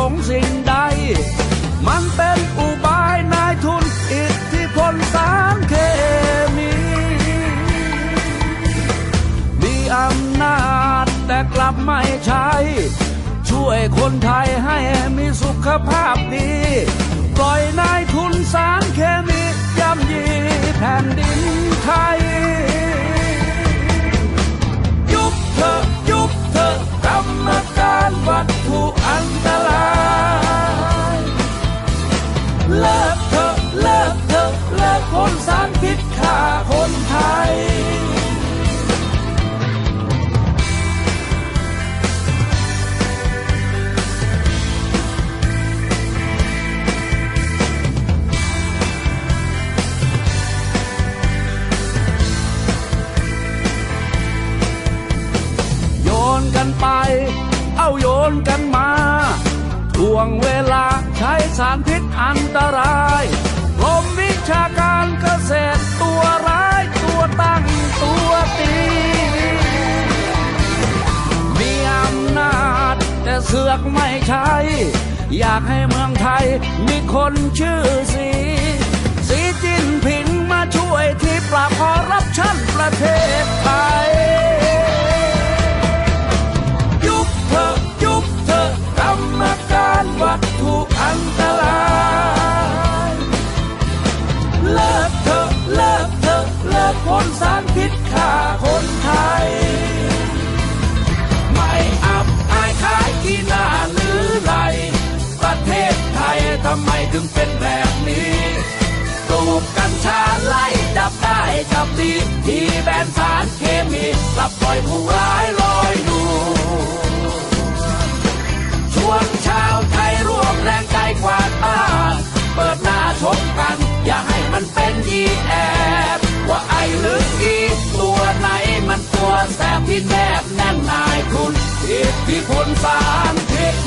สงสิ่งใดมันเป็นอุบายนายทุนอิทธิพลสารเคมีมีอำนาจแต่กลับไม่ใช้ช่วยคนไทยให้มีสุขภาพดีปล่อยนายทุนสารเคมีย่ำยีแผ่นดินไทยยุบเถอะยุบเถอะกรรมการวัตถุอันตรายเลิกเถอะเลิกเถอะเลิกผลสารพิษฆ่าคนไทยโยนกันไปเอาโยนกันมาทวงเวลาใช้สารพิษอันตรายกรมวิชาการเกษตรตัวร้ายตัวตั้งตัวตีมีอำนาจแต่เสือกไม่ใช้อยากให้เมืองไทยมีคนชื่อสีจิ้นผิงมาช่วยที่ปราบคอร์รัปชันประเทศไทยกรรมการวัตถุอันตรายเลิกเถอะเลิกเถอะเลิกผลสารพิษฆ่าคนไทยไม่อับอายขายขี้หน้าหรือไรประเทศไทยทำไมถึงเป็นแบบนี้ตูบกัญชาไล่จับได้จับดีที่แบนสารเคมีกลับปล่อยผู้ร้ายลอยนวลชวนชาวไทยร่วมแรงใจกวาดบ้านเปิดหน้าชมกันอย่าให้มันเป็นยีแอบว่าไอหรืออีตัวไหนมันตัวแสบที่แนบแน่นนายคุณอิทธิพลสารพิษ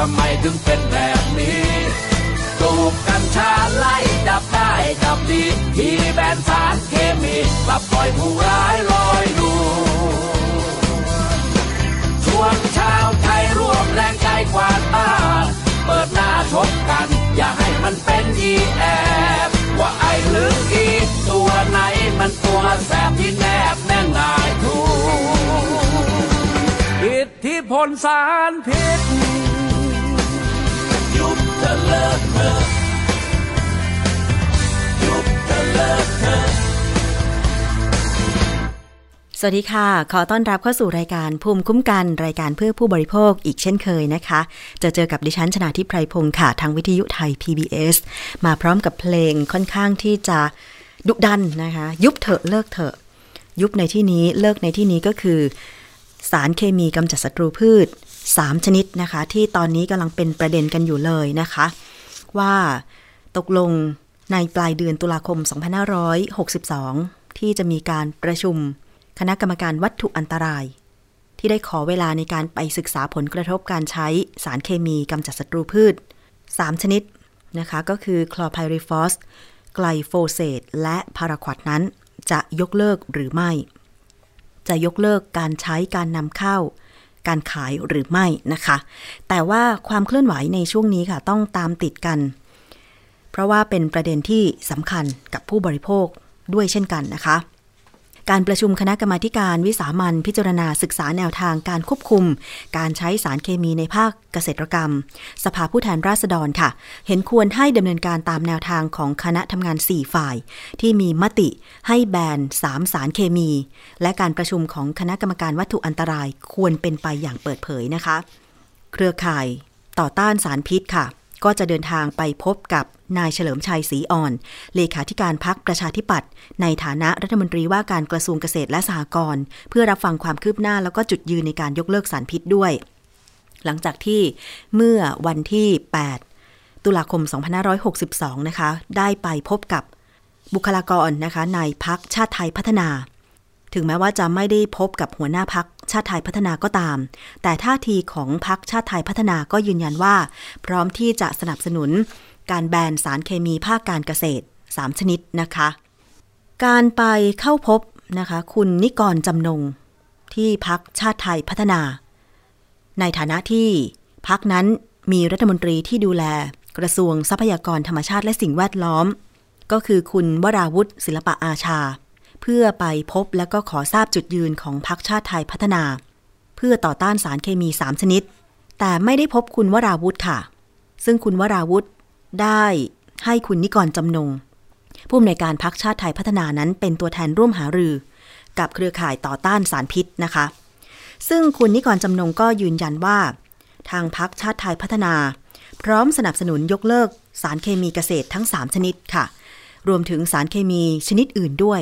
ทำไมถึงเป็นแบบนี้ตูบกัญชาไล่ดับได้ดับดีที่แบนสารเคมีกลับปล่อยผู้ร้ายลอยนวลชวนชาวไทยร่วมแรงใจกวาดบ้านเปิดหน้าชมกันอย่าให้มันเป็นยีแอบว่าไอหรืออีตัวไหนมันตัวแสบที่แนบแน่นนายทุนอิทธิพลสารพิษยุบเธอเลิกเธอยุบเธอเลิกเธอสวัสดีค่ะขอต้อนรับเข้าสู่รายการภูมิคุ้มกันรายการเพื่อผู้บริโภคอีกเช่นเคยนะคะจะเจอกับดิฉันชนาธิปไพรพงศ์ค่ะทางวิทยุไทย PBS มาพร้อมกับเพลงค่อนข้างที่จะดุดันนะคะยุบเธอเลิกเธอยุบในที่นี้เลิกในที่นี้ก็คือสารเคมีกำจัดศัตรูพืช3 ชนิดนะคะที่ตอนนี้กำลังเป็นประเด็นกันอยู่เลยนะคะว่าตกลงในปลายเดือนตุลาคม2562ที่จะมีการประชุมคณะกรรมการวัตถุอันตราย ที่ได้ขอเวลาในการไปศึกษาผลกระทบการใช้สารเคมีกำจัดศัตรูพืช3ชนิดนะคะก็คือคลอไพริฟอสไกลโฟเซตและพาราควาดนั้นจะยกเลิกหรือไม่จะยกเลิกการใช้การนำเข้าการขายหรือไม่นะคะแต่ว่าความเคลื่อนไหวในช่วงนี้ค่ะต้องตามติดกันเพราะว่าเป็นประเด็นที่สำคัญกับผู้บริโภคด้วยเช่นกันนะคะการประชุมคณะกรรมาธิการวิสามัญพิจารณาศึกษาแนวทางการควบคุมการใช้สารเคมีในภาคเกษตรกรรมสภาผู้แทนราษฎรค่ะเห็นควรให้ดำเนินการตามแนวทางของคณะทำงาน4ฝ่ายที่มีมติให้แบน3สารเคมีและการประชุมของคณะกรรมการวัตถุอันตรายควรเป็นไปอย่างเปิดเผยนะคะเครือข่ายต่อต้านสารพิษค่ะก็จะเดินทางไปพบกับนายเฉลิมชัยศรีอ่อนเลขาธิการพรรคประชาธิปัตย์ในฐานะรัฐมนตรีว่าการกระทรวงเกษตรและสหกรณ์เพื่อรับฟังความคืบหน้าแล้วก็จุดยืนในการยกเลิกสารพิษด้วยหลังจากที่เมื่อวันที่8ตุลาคม2562นะคะได้ไปพบกับบุคลากรนะคะในพรรคชาติไทยพัฒนาถึงแม้ว่าจะไม่ได้พบกับหัวหน้าพรรคชาติไทยพัฒนาก็ตามแต่ท่าทีของพรรคชาติไทยพัฒนาก็ยืนยันว่าพร้อมที่จะสนับสนุนการแบนสารเคมีภาคการเกษตร3ชนิดนะคะการไปเข้าพบนะคะคุณนิกรจำนงที่พรรคชาติไทยพัฒนาในฐานะที่พรรคนั้นมีรัฐมนตรีที่ดูแลกระทรวงทรัพยากรธรรมชาติและสิ่งแวดล้อมก็คือคุณวราวุฒิศิลปะอาชาเพื่อไปพบและก็ขอทราบจุดยืนของพรรคชาติไทยพัฒนาเพื่อต่อต้านสารเคมี3ชนิดแต่ไม่ได้พบคุณวราวุฒิค่ะซึ่งคุณวราวุฒิได้ให้คุณนิกรจำนงผู้อำนวยการพรรคชาติไทยพัฒนานั้นเป็นตัวแทนร่วมหารือกับเครือข่ายต่อต้านสารพิษนะคะซึ่งคุณนิกรจำนงก็ยืนยันว่าทางพรรคชาติไทยพัฒนาพร้อมสนับสนุนยกเลิกสารเคมีเกษตรทั้ง3ชนิดค่ะรวมถึงสารเคมีชนิดอื่นด้วย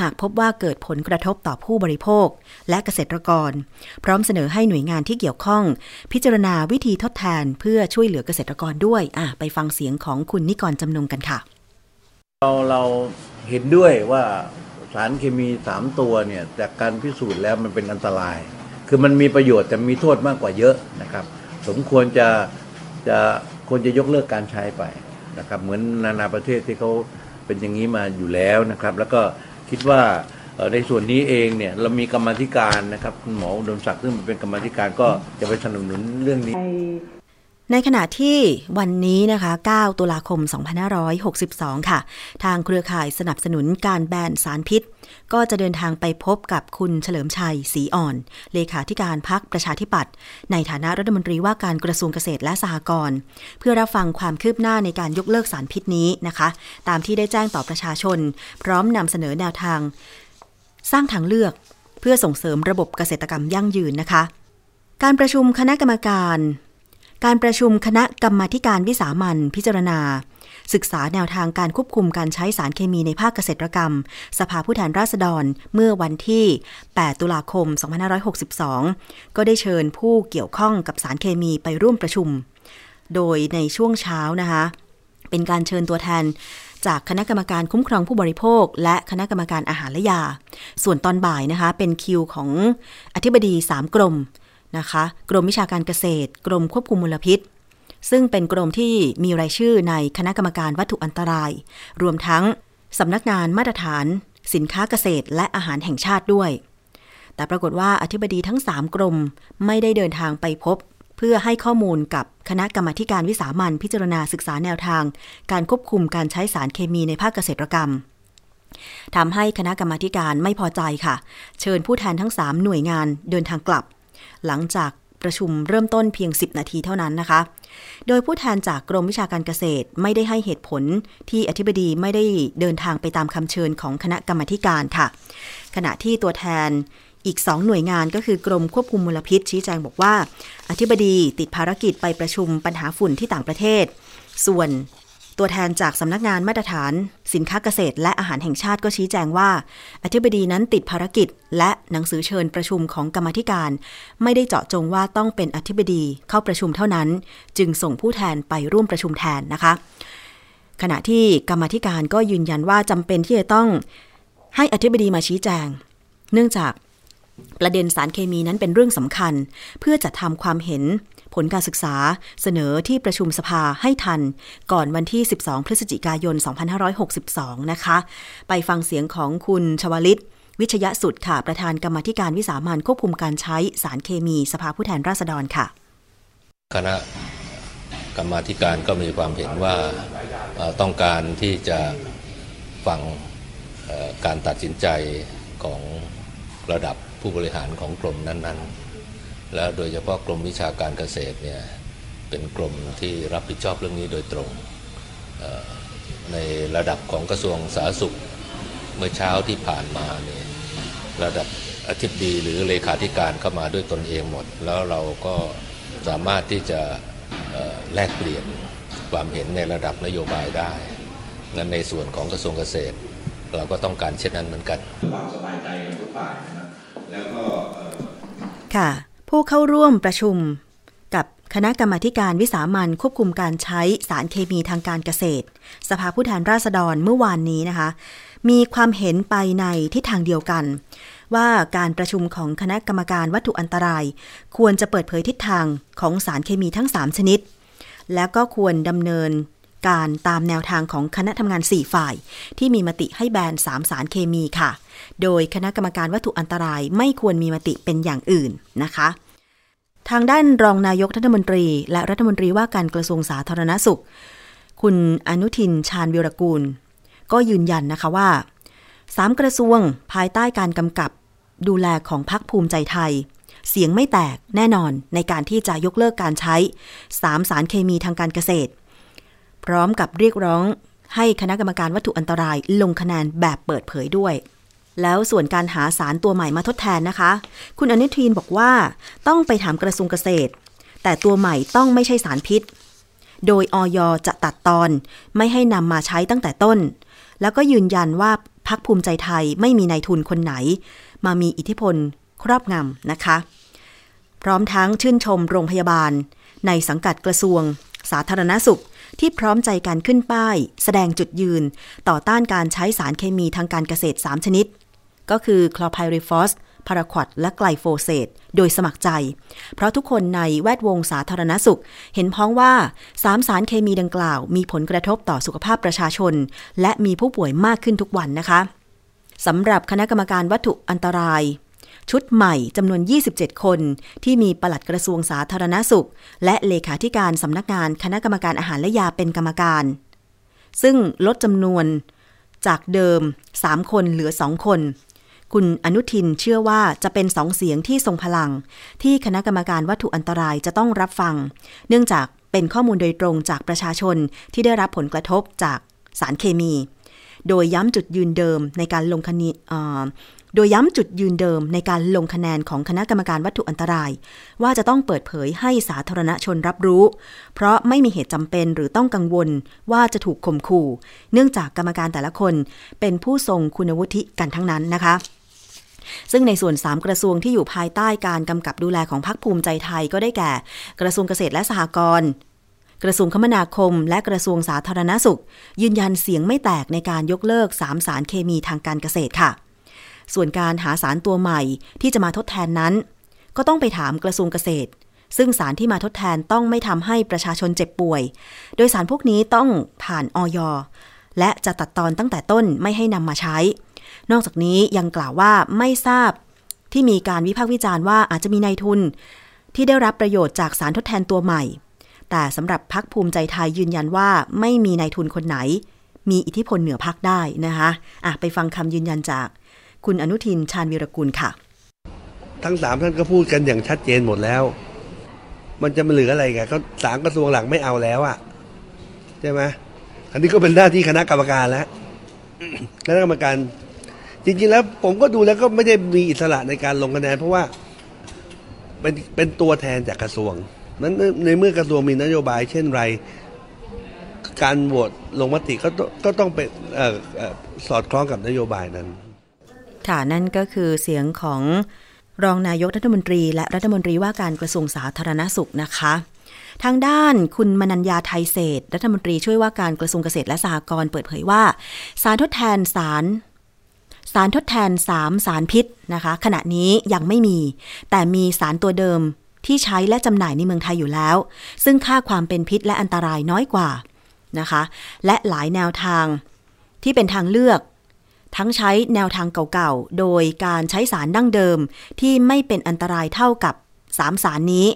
หากพบว่าเกิดผลกระทบต่อผู้บริโภคและเกษตรกรพร้อมเสนอให้หน่วยงานที่เกี่ยวข้องพิจารณาวิธีทดแทนเพื่อช่วยเหลือเกษตรกรด้วยไปฟังเสียงของคุณนิกรจำนงกันค่ะเราเห็นด้วยว่าสารเคมี3ตัวเนี่ยจากการพิสูจน์แล้วมันเป็นอันตรายคือมันมีประโยชน์แต่มีโทษมากกว่าเยอะนะครับสมควรควรจะยกเลิกการใช้ไปนะครับเหมือนนานาประเทศที่เขาเป็นอย่างนี้มาอยู่แล้วนะครับแล้วก็คิดว่าในส่วนนี้เองเนี่ยเรามีกรรมธิการนะครับคุณหมออุดมศักดิ์ซึ่งเป็นกรรมธิการก็จะไปสนับสนุนเรื่องนี้ในขณะที่วันนี้นะคะ9ตุลาคม2562ค่ะทางเครือข่ายสนับสนุนการแบนสารพิษก็จะเดินทางไปพบกับคุณเฉลิมชัยศรีอ่อนเลขาธิการพรรคประชาธิปัตย์ในฐานะรัฐมนตรีว่าการกระทรวงเกษตรและสหกรณ์เพื่อรับฟังความคืบหน้าในการยกเลิกสารพิษนี้นะคะตามที่ได้แจ้งต่อประชาชนพร้อมนำเสนอแนวทางสร้างทางเลือกเพื่อส่งเสริมระบบเกษตรกรรมยั่งยืนนะคะการประชุมคณะกรรมการคณะกรรมาธิการวิสามัญพิจารณาศึกษาแนวทางการควบคุมการใช้สารเคมีในภาคเกษตรกรรมสภาผู้แทนราษฎรเมื่อวันที่8ตุลาคม2562ก็ได้เชิญผู้เกี่ยวข้องกับสารเคมีไปร่วมประชุมโดยในช่วงเช้านะคะเป็นการเชิญตัวแทนจากคณะกรรมการคุ้มครองผู้บริโภคและคณะกรรมการอาหารและยาส่วนตอนบ่ายนะคะเป็นคิวของอธิบดี3กรมนะคะกรมวิชาการเกษตรกรมควบคุมมลพิษซึ่งเป็นกรมที่มีรายชื่อในคณะกรรมการวัตถุอันตรายรวมทั้งสำนักงานมาตรฐานสินค้าเกษตรและอาหารแห่งชาติด้วยแต่ปรากฏว่าอธิบดีทั้ง3กรมไม่ได้เดินทางไปพบเพื่อให้ข้อมูลกับคณะกรรมาธิการวิสามัญพิจารณาศึกษาแนวทางการควบคุมการใช้สารเคมีในภาคเกษตรกรรมทำให้คณะกรรมาธิการไม่พอใจค่ะเชิญผู้แทนทั้ง3หน่วยงานเดินทางกลับหลังจากประชุมเริ่มต้นเพียง10นาทีเท่านั้นนะคะโดยผู้แทนจากกรมวิชาการเกษตรไม่ได้ให้เหตุผลที่อธิบดีไม่ได้เดินทางไปตามคำเชิญของคณะกรรมาธิการค่ะขณะที่ตัวแทนอีก2หน่วยงานก็คือกรมควบคุมมลพิษชี้แจงบอกว่าอธิบดีติดภารกิจไปประชุมปัญหาฝุ่นที่ต่างประเทศส่วนตัวแทนจากสำนักงานมาตรฐานสินค้าเกษตรและอาหารแห่งชาติก็ชี้แจงว่าอธิบดีนั้นติดภารกิจและหนังสือเชิญประชุมของกรรมาธิการไม่ได้เจาะจงว่าต้องเป็นอธิบดีเข้าประชุมเท่านั้นจึงส่งผู้แทนไปร่วมประชุมแทนนะคะขณะที่กรรมาธิการก็ยืนยันว่าจำเป็นที่จะต้องให้อธิบดีมาชี้แจงเนื่องจาก ประเด็นสารเคมีนั้นเป็นเรื่องสำคัญเพื่อจัดทำความเห็นผลการศึกษาเสนอที่ประชุมสภาให้ทันก่อนวันที่12พฤศจิกายน2562นะคะไปฟังเสียงของคุณชวลิตวิชยสุดค่ะประธานกรรมาธิการวิสามัญควบคุมการใช้สารเคมีสภาผู้แทนราษฎรค่ะคณะกรรมาธิการก็มีความเห็นว่าต้องการที่จะฟังการตัดสินใจของระดับผู้บริหารของกรมนั้นๆแล้วโดยเฉพาะกรมวิชาการเกษตรเนี่ยเป็นกรมที่รับผิดชอบเรื่องนี้โดยตรงในระดับของกระทรวงสาธารณสุขเมื่อเช้าที่ผ่านมาเนี่ยระดับอธิบดีหรือเลขาธิการเข้ามาด้วยตนเองหมดแล้วเราก็สามารถที่จะแลกเปลี่ยนความเห็นในระดับนโยบายได้งั้นในส่วนของกระทรวงเกษตรเราก็ต้องการเช่นนั้นเหมือนกันความสบายใจของทุกฝ่ายนะแล้วก็ค่ะผู้เข้าร่วมประชุมกับคณะกรรมาธิการวิสามัญควบคุมการใช้สารเคมีทางการเกษตรสภาผู้แทนราษฎรเมื่อวานนี้นะคะมีความเห็นไปในทิศทางเดียวกันว่าการประชุมของคณะกรรมการวัตถุอันตรายควรจะเปิดเผยทิศทางของสารเคมีทั้ง3ชนิดและก็ควรดำเนินการตามแนวทางของคณะทำงาน4ฝ่ายที่มีมติให้แบน3สารเคมีค่ะโดยคณะกรรมการวัตถุอันตรายไม่ควรมีมติเป็นอย่างอื่นนะคะทางด้านรองนายกรัฐมนตรีและรัฐมนตรีว่าการกระทรวงสาธารณสุขคุณอนุทินชาญวิรากูลก็ยืนยันนะคะว่า3กระทรวงภายใต้การกำกับดูแลของพรรคภูมิใจไทยเสียงไม่แตกแน่นอนในการที่จะยกเลิกการใช้3สารเคมีทางการเกษตรพร้อมกับเรียกร้องให้คณะกรรมการวัตถุอันตรายลงคะแนนแบบเปิดเผยด้วยแล้วส่วนการหาสารตัวใหม่มาทดแทนนะคะคุณอนุทินบอกว่าต้องไปถามกระทรวงเกษตรแต่ตัวใหม่ต้องไม่ใช่สารพิษโดยอย.จะตัดตอนไม่ให้นำมาใช้ตั้งแต่ต้นแล้วก็ยืนยันว่าพรรคภูมิใจไทยไม่มีนายทุนคนไหนมามีอิทธิพลครอบงำนะคะพร้อมทั้งชื่นชมโรงพยาบาลในสังกัดกระทรวงสาธารณสุขที่พร้อมใจการขึ้นป้ายแสดงจุดยืนต่อต้านการใช้สารเคมีทางการเกษตร3ชนิดก็คือคลอไพริฟอสพาราควอดและไกลโฟเสตโดยสมัครใจเพราะทุกคนในแวดวงสาธารณสุขเห็นพ้องว่า3สารเคมีดังกล่าวมีผลกระทบต่อสุขภาพประชาชนและมีผู้ป่วยมากขึ้นทุกวันนะคะสำหรับคณะกรรมการวัตถุอันตรายชุดใหม่จำนวน27คนที่มีปลัดกระทรวงสาธารณสุขและเลขาธิการสำนักงานคณะกรรมการอาหารและยาเป็นกรรมการซึ่งลดจำนวนจากเดิม3คนเหลือ2คนคุณอนุทินเชื่อว่าจะเป็น2เสียงที่ทรงพลังที่คณะกรรมการวัตถุอันตรายจะต้องรับฟังเนื่องจากเป็นข้อมูลโดยตรงจากประชาชนที่ได้รับผลกระทบจากสารเคมีโดยย้ำจุดยืนเดิมในการลงคะแนนของคณะกรรมการวัตถุอันตรายว่าจะต้องเปิดเผยให้สาธารณชนรับรู้เพราะไม่มีเหตุจำเป็นหรือต้องกังวลว่าจะถูกข่มขู่เนื่องจากกรรมการแต่ละคนเป็นผู้ทรงคุณวุฒิกันทั้งนั้นนะคะซึ่งในส่วน3กระทรวงที่อยู่ภายใต้การกำกับดูแลของพรรคภูมิใจไทยก็ได้แก่กระทรวงเกษตรและสหกรณ์กระทรวงคมนาคมและกระทรวงสาธารณสุขยืนยันเสียงไม่แตกในการยกเลิก3สารเคมีทางการเกษตรค่ะส่วนการหาสารตัวใหม่ที่จะมาทดแทนนั้นก็ต้องไปถามกระทรวงเกษตรซึ่งสารที่มาทดแทนต้องไม่ทำให้ประชาชนเจ็บป่วยโดยสารพวกนี้ต้องผ่านอย.และจะตัดตอนตั้งแต่ต้นไม่ให้นำมาใช้นอกจากนี้ยังกล่าวว่าไม่ทราบที่มีการวิพากษ์วิจารณ์ว่าอาจจะมีนายทุนที่ได้รับประโยชน์จากสารทดแทนตัวใหม่แต่สำหรับพรรคภูมิใจไทยยืนยันว่าไม่มีนายทุนคนไหนมีอิทธิพลเหนือพรรคได้นะคะไปฟังคำยืนยันจากคุณอนุทินชาญวิรากูลค่ะทั้ง3ท่านก็พูดกันอย่างชัดเจนหมดแล้วมันจะมาเหลืออะไรกันก็3กระทรวงหลักไม่เอาแล้วอ่ะใช่ไหมอันนี้ก็เป็นหน้าที่คณะกรรมการแล้ว คณะกรรมการจริงๆแล้วผมก็ดูแล้วก็ไม่ได้มีอิสระในการลงคะแนนเพราะว่าเป็นตัวแทนจากกระทรวงนั้นในเมื่อกระทรวงมีนโยบายเช่นไรการโหวตลงมติก็ต้องเป็นสอดคล้องกับนโยบายนั้นค่ะนั่นก็คือเสียงของรองนายกรัฐมนตรีและรัฐมนตรีว่าการกระทรวงสาธารณสุขนะคะทางด้านคุณมนัญญาไทยเศรษฐ์รัฐมนตรีช่วยว่าการกระทรวงเกษตรและสหกรณ์เปิดเผยว่าสารทดแทนสาร สารทดแทน3สารพิษนะคะขณะนี้ยังไม่มีแต่มีสารตัวเดิมที่ใช้และจำหน่ายในเมืองไทยอยู่แล้วซึ่งค่าความเป็นพิษและอันตรายน้อยกว่านะคะและหลายแนวทางที่เป็นทางเลือกทั้งใช้แนวทางเก่าๆโดยการใช้สารดั้งเดิมที่ไม่เป็นอันตรายเท่ากับ3สารนี้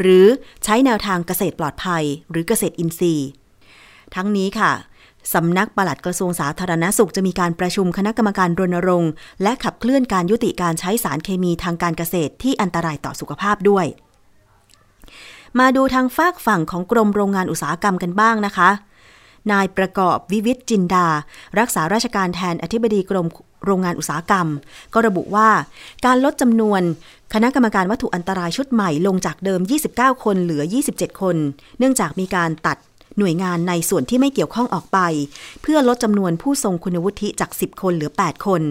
หรือใช้แนวทางเกษตรปลอดภัยหรือเกษตรอินทรีย์ทั้งนี้ค่ะสำนักปลัดกระทรวงสาธารณสุขจะมีการประชุมคณะกรรมการรณรงค์และขับเคลื่อนการยุติการใช้สารเคมีทางการเกษตรที่อันตรายต่อสุขภาพด้วยมาดูทางฝากฝั่งของกรมโรงงานอุตสาหกรรมกันบ้างนะคะนายประกอบวิวิธจินดารักษาราชการแทนอธิบดีกรมโรงงานอุตสาหกรรมก็ระบุว่าการลดจำนวนคณะกรรมการวัตถุอันตรายชุดใหม่ลงจากเดิม29คนเหลือ27คนเนื่องจากมีการตัดหน่วยงานในส่วนที่ไม่เกี่ยวข้องออกไปเพื่อลดจำนวนผู้ทรงคุณวุฒิจาก10คนเหลือ8คน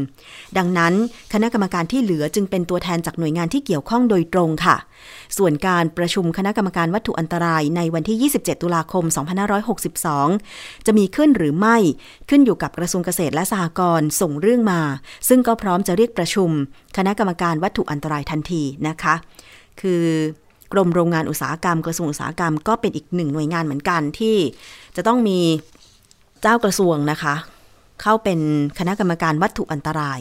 ดังนั้นคณะกรรมการที่เหลือจึงเป็นตัวแทนจากหน่วยงานที่เกี่ยวข้องโดยตรงค่ะส่วนการประชุมคณะกรรมการวัตถุอันตรายในวันที่27ตุลาคม2562จะมีขึ้นหรือไม่ขึ้นอยู่กับกระทรวงเกษตรและสหกรณ์ส่งเรื่องมาซึ่งก็พร้อมจะเรียกประชุมคณะกรรมการวัตถุอันตรายทันทีนะคะคือกรมโรงงานอุตสาหกรรมกระทรวงอุตสาหกรรมก็เป็นอีกหนึ่งหน่วยงานเหมือนกันที่จะต้องมีเจ้ากระทรวงนะคะเข้าเป็นคณะกรรมการวัตถุอันตราย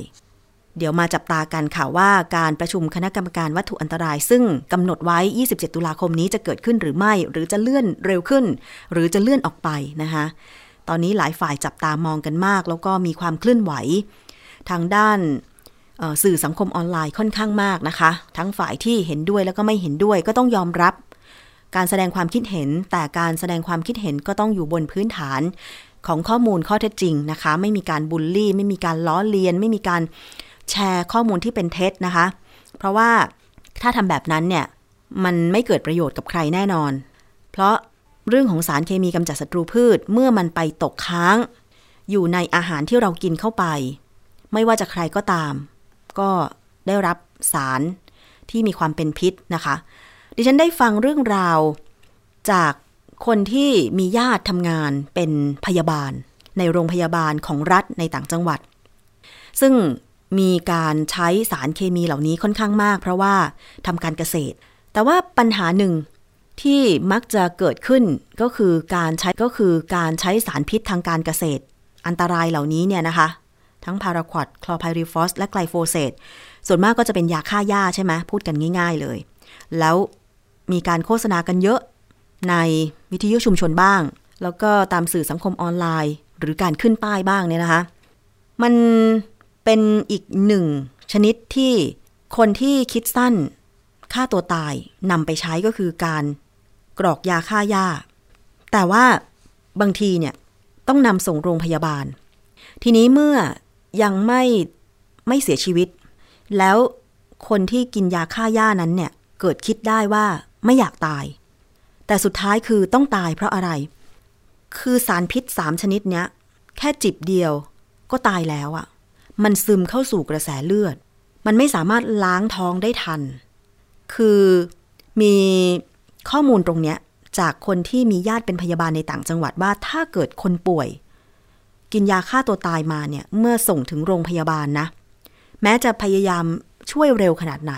เดี๋ยวมาจับตากันค่ะว่าการประชุมคณะกรรมการวัตถุอันตรายซึ่งกำหนดไว้27ตุลาคมนี้จะเกิดขึ้นหรือไม่หรือจะเลื่อนเร็วขึ้นหรือจะเลื่อนออกไปนะคะตอนนี้หลายฝ่ายจับตามองกันมากแล้วก็มีความเคลื่อนไหวทางด้านสื่อสังคมออนไลน์ค่อนข้างมากนะคะทั้งฝ่ายที่เห็นด้วยแล้วก็ไม่เห็นด้วยก็ต้องยอมรับการแสดงความคิดเห็นแต่การแสดงความคิดเห็นก็ต้องอยู่บนพื้นฐานของข้อมูลข้อเท็จจริงนะคะไม่มีการบูลลี่ไม่มีการล้อเลียนไม่มีการแชร์ข้อมูลที่เป็นเท็จนะคะเพราะว่าถ้าทำแบบนั้นเนี่ยมันไม่เกิดประโยชน์กับใครแน่นอนเพราะเรื่องของสารเคมีกำจัดศัตรูพืชเมื่อมันไปตกค้างอยู่ในอาหารที่เรากินเข้าไปไม่ว่าจะใครก็ตามก็ได้รับสารที่มีความเป็นพิษนะคะดิฉันได้ฟังเรื่องราวจากคนที่มีญาติทำงานเป็นพยาบาลในโรงพยาบาลของรัฐในต่างจังหวัดซึ่งมีการใช้สารเคมีเหล่านี้ค่อนข้างมากเพราะว่าทำการเกษตรแต่ว่าปัญหาหนึ่งที่มักจะเกิดขึ้นก็คือการใช้สารพิษทางการเกษตรอันตรายเหล่านี้เนี่ยนะคะทั้งพาราควอดคลอไพริฟอสและไกลโฟเซตส่วนมากก็จะเป็นยาฆ่าหญ้าใช่ไหมพูดกันง่ายๆเลยแล้วมีการโฆษณากันเยอะในวิทยุชุมชนบ้างแล้วก็ตามสื่อสังคมออนไลน์หรือการขึ้นป้ายบ้างเนี่ยนะคะมันเป็นอีกหนึ่งชนิดที่คนที่คิดสั้นฆ่าตัวตายนำไปใช้ก็คือการกรอกยาฆ่าหญ้าแต่ว่าบางทีเนี่ยต้องนำส่งโรงพยาบาลทีนี้เมื่อยังไม่เสียชีวิตแล้วคนที่กินยาฆ่าหญ้านั้นเนี่ยเกิดคิดได้ว่าไม่อยากตายแต่สุดท้ายคือต้องตายเพราะอะไรคือสารพิษ3ชนิดเนี้ยแค่จิบเดียวก็ตายแล้วอ่ะมันซึมเข้าสู่กระแสเลือดมันไม่สามารถล้างท้องได้ทันคือมีข้อมูลตรงเนี้ยจากคนที่มีญาติเป็นพยาบาลในต่างจังหวัดว่าถ้าเกิดคนป่วยกินยาฆ่าตัวตายมาเนี่ยเมื่อส่งถึงโรงพยาบาลนะแม้จะพยายามช่วยเร็วขนาดไหน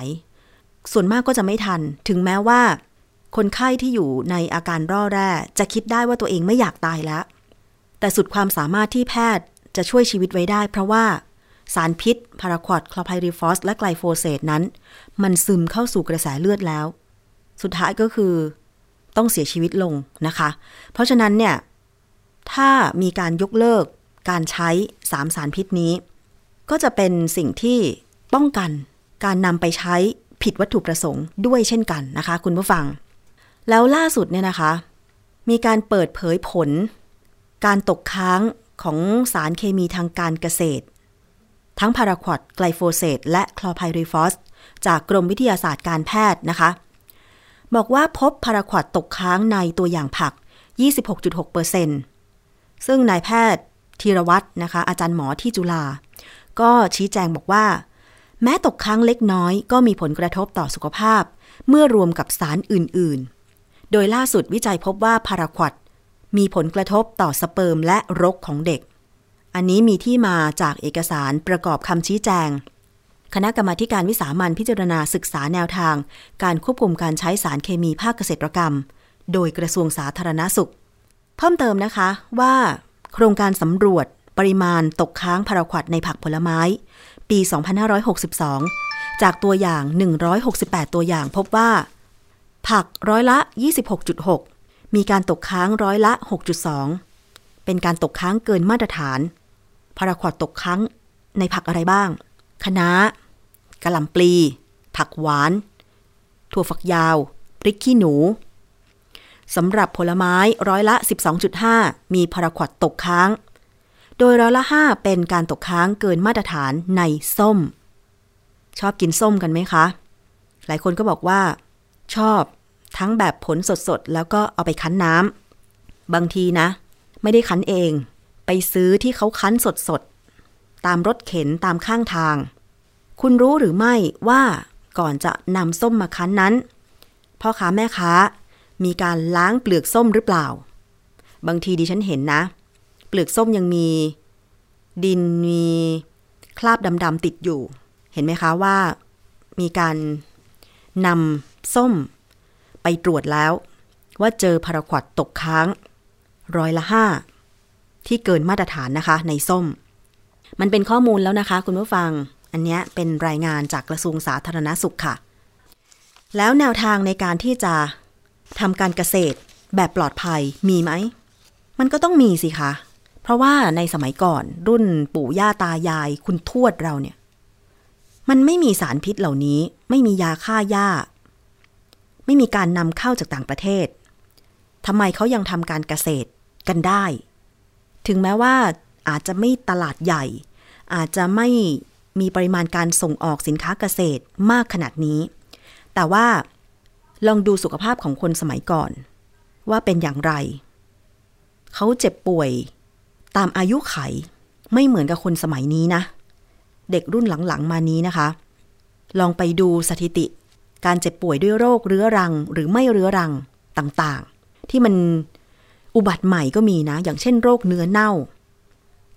ส่วนมากก็จะไม่ทันถึงแม้ว่าคนไข้ที่อยู่ในอาการร่อแร่จะคิดได้ว่าตัวเองไม่อยากตายแล้วแต่สุดความสามารถที่แพทย์จะช่วยชีวิตไว้ได้เพราะว่าสารพิษพาราควอดคลอไพริฟอสและไกลโฟเซตนั้นมันซึมเข้าสู่กระแสเลือดแล้วสุดท้ายก็คือต้องเสียชีวิตลงนะคะเพราะฉะนั้นเนี่ยถ้ามีการยกเลิกการใช้3สารพิษนี้ก็จะเป็นสิ่งที่ป้องกันการนำไปใช้ผิดวัตถุประสงค์ด้วยเช่นกันนะคะคุณผู้ฟังแล้วล่าสุดเนี่ยนะคะมีการเปิดเผยผลการตกค้างของสารเคมีทางการเกษตรทั้งพาราควอดไกลโฟเซตและคลอไพริฟอสจากกรมวิทยาศาสตร์การแพทย์นะคะบอกว่าพบพาราควอดตกค้างในตัวอย่างผัก 26.6% ซึ่งนายแพทย์ธีรวัฒน์นะคะอาจารย์หมอที่จุฬาก็ชี้แจงบอกว่าแม้ตกค้างเล็กน้อยก็มีผลกระทบต่อสุขภาพเมื่อรวมกับสารอื่นๆโดยล่าสุดวิจัยพบว่าพาราควอดมีผลกระทบต่อสเปิร์มและรกของเด็ก อันนี้มีที่มาจากเอกสารประกอบคำชี้แจงคณะกรรมาธิการวิสามัญพิจารณาศึกษาแนวทางการควบคุมการใช้สารเคมีภาคเกษตรกรรมโดยกระทรวงสาธารณสุขเพิ่มเติมนะคะว่าโครงการสำรวจปริมาณตกค้างพาราควาดในผักผลไม้ปี2562จากตัวอย่าง168ตัวอย่างพบว่าผักร้อยละ 26.6 มีการตกค้างร้อยละ 6.2 เป็นการตกค้างเกินมาตรฐานพาราควาดตกค้างในผักอะไรบ้างคะน้ากะหล่ำปลีผักหวานถั่วฝักยาวพริกขี้หนูสำหรับผลไม้ร้อยละ 12.5 มีพาราควาดตกค้างโดยร้อยละ 5เป็นการตกค้างเกินมาตรฐานในส้มชอบกินส้มกันไหมคะหลายคนก็บอกว่าชอบทั้งแบบผลสดๆแล้วก็เอาไปคั้นน้ำบางทีนะไม่ได้คั้นเองไปซื้อที่เขาคั้นสดๆตามรถเข็นตามข้างทางคุณรู้หรือไม่ว่าก่อนจะนำส้มมาคั้นนั้นพ่อค้าแม่ค้ามีการล้างเปลือกส้มหรือเปล่าบางทีดิฉันเห็นนะเปลือกส้มยังมีดินมีคราบดำๆติดอยู่เห็นไหมคะว่ามีการนำส้มไปตรวจแล้วว่าเจอพาราควาดตกค้างร้อยละ 5ที่เกินมาตรฐานนะคะในส้มมันเป็นข้อมูลแล้วนะคะคุณผู้ฟังอันนี้เป็นรายงานจากกระทรวงสาธารณสุขค่ะแล้วแนวทางในการที่จะทำการเกษตรแบบปลอดภัยมีไหมมันก็ต้องมีสิคะเพราะว่าในสมัยก่อนรุ่นปู่ย่าตายายคุณทวดเราเนี่ยมันไม่มีสารพิษเหล่านี้ไม่มียาฆ่าหญ้าไม่มีการนำเข้าจากต่างประเทศทำไมเขายังทำการเกษตรกันได้ถึงแม้ว่าอาจจะไม่ตลาดใหญ่อาจจะไม่มีปริมาณการส่งออกสินค้าเกษตรมากขนาดนี้แต่ว่าลองดูสุขภาพของคนสมัยก่อนว่าเป็นอย่างไรเขาเจ็บป่วยตามอายุไขไม่เหมือนกับคนสมัยนี้นะเด็กรุ่นหลังๆมานี้นะคะลองไปดูสถิติการเจ็บป่วยด้วยโรคเรื้อรังหรือไม่เรื้อรังต่างๆที่มันอุบัติใหม่ก็มีนะอย่างเช่นโรคเนื้อเน่า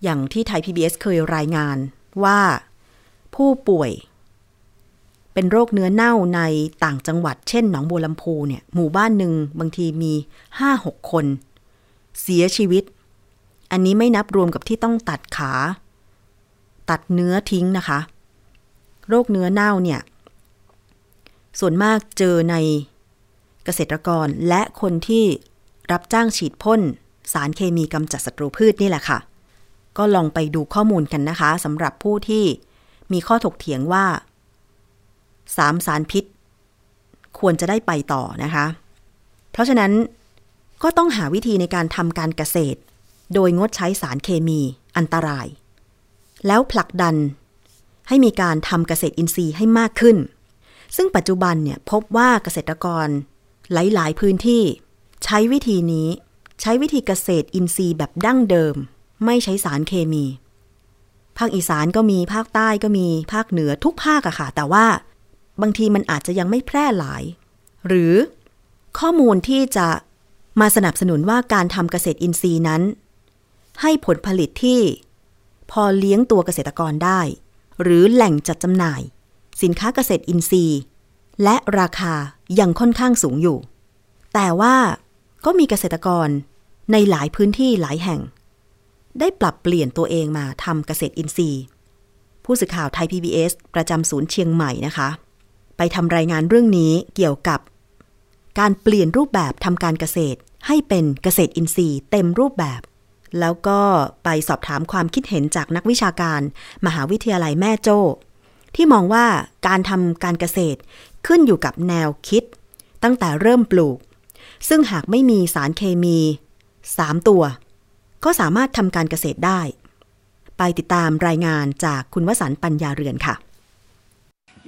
อย่างที่ไทย PBS เคยรายงานว่าผู้ป่วยเป็นโรคเนื้อเน่าในต่างจังหวัดเช่นหนองบัวลำพูเนี่ยหมู่บ้านหนึ่งบางทีมี 5-6 คนเสียชีวิตอันนี้ไม่นับรวมกับที่ต้องตัดขาตัดเนื้อทิ้งนะคะโรคเนื้อเน่าเนี่ยส่วนมากเจอในเกษตรกรและคนที่รับจ้างฉีดพ่นสารเคมีกำจัดศัตรูพืชนี่แหละค่ะก็ลองไปดูข้อมูลกันนะคะสำหรับผู้ที่มีข้อถกเถียงว่า3 สารพิษควรจะได้ไปต่อนะคะเพราะฉะนั้นก็ต้องหาวิธีในการทำการเกษตรโดยงดใช้สารเคมีอันตรายแล้วผลักดันให้มีการทำเกษตรอินทรีย์ให้มากขึ้นซึ่งปัจจุบันเนี่ยพบว่าเกษตรกรหลายๆพื้นที่ใช้วิธีนี้ใช้วิธีเกษตรอินทรีย์แบบดั้งเดิมไม่ใช้สารเคมีภาคอีสานก็มีภาคใต้ก็มีภาคเหนือทุกภาคอะค่ะแต่ว่าบางทีมันอาจจะยังไม่แพร่หลายหรือข้อมูลที่จะมาสนับสนุนว่าการทำเกษตรอินทรีย์นั้นให้ผลผลิตที่พอเลี้ยงตัวเกษตรกรได้หรือแหล่งจัดจำหน่ายสินค้าเกษตรอินทรีย์และราคายังค่อนข้างสูงอยู่แต่ว่าก็มีเกษตรกรในหลายพื้นที่หลายแห่งได้ปรับเปลี่ยนตัวเองมาทำเกษตรอินทรีย์ผู้สื่อข่าวไทย PBS ประจำศูนย์เชียงใหม่นะคะไปทำรายงานเรื่องนี้เกี่ยวกับการเปลี่ยนรูปแบบทำการเกษตรให้เป็นเกษตรอินทรีย์เต็มรูปแบบแล้วก็ไปสอบถามความคิดเห็นจากนักวิชาการมหาวิทยาลัยแม่โจ้ที่มองว่าการทำการเกษตรขึ้นอยู่กับแนวคิดตั้งแต่เริ่มปลูกซึ่งหากไม่มีสารเคมี3ตัวก็สามารถทำการเกษตรได้ไปติดตามรายงานจากคุณวสันต์ปัญญาเรือนค่ะ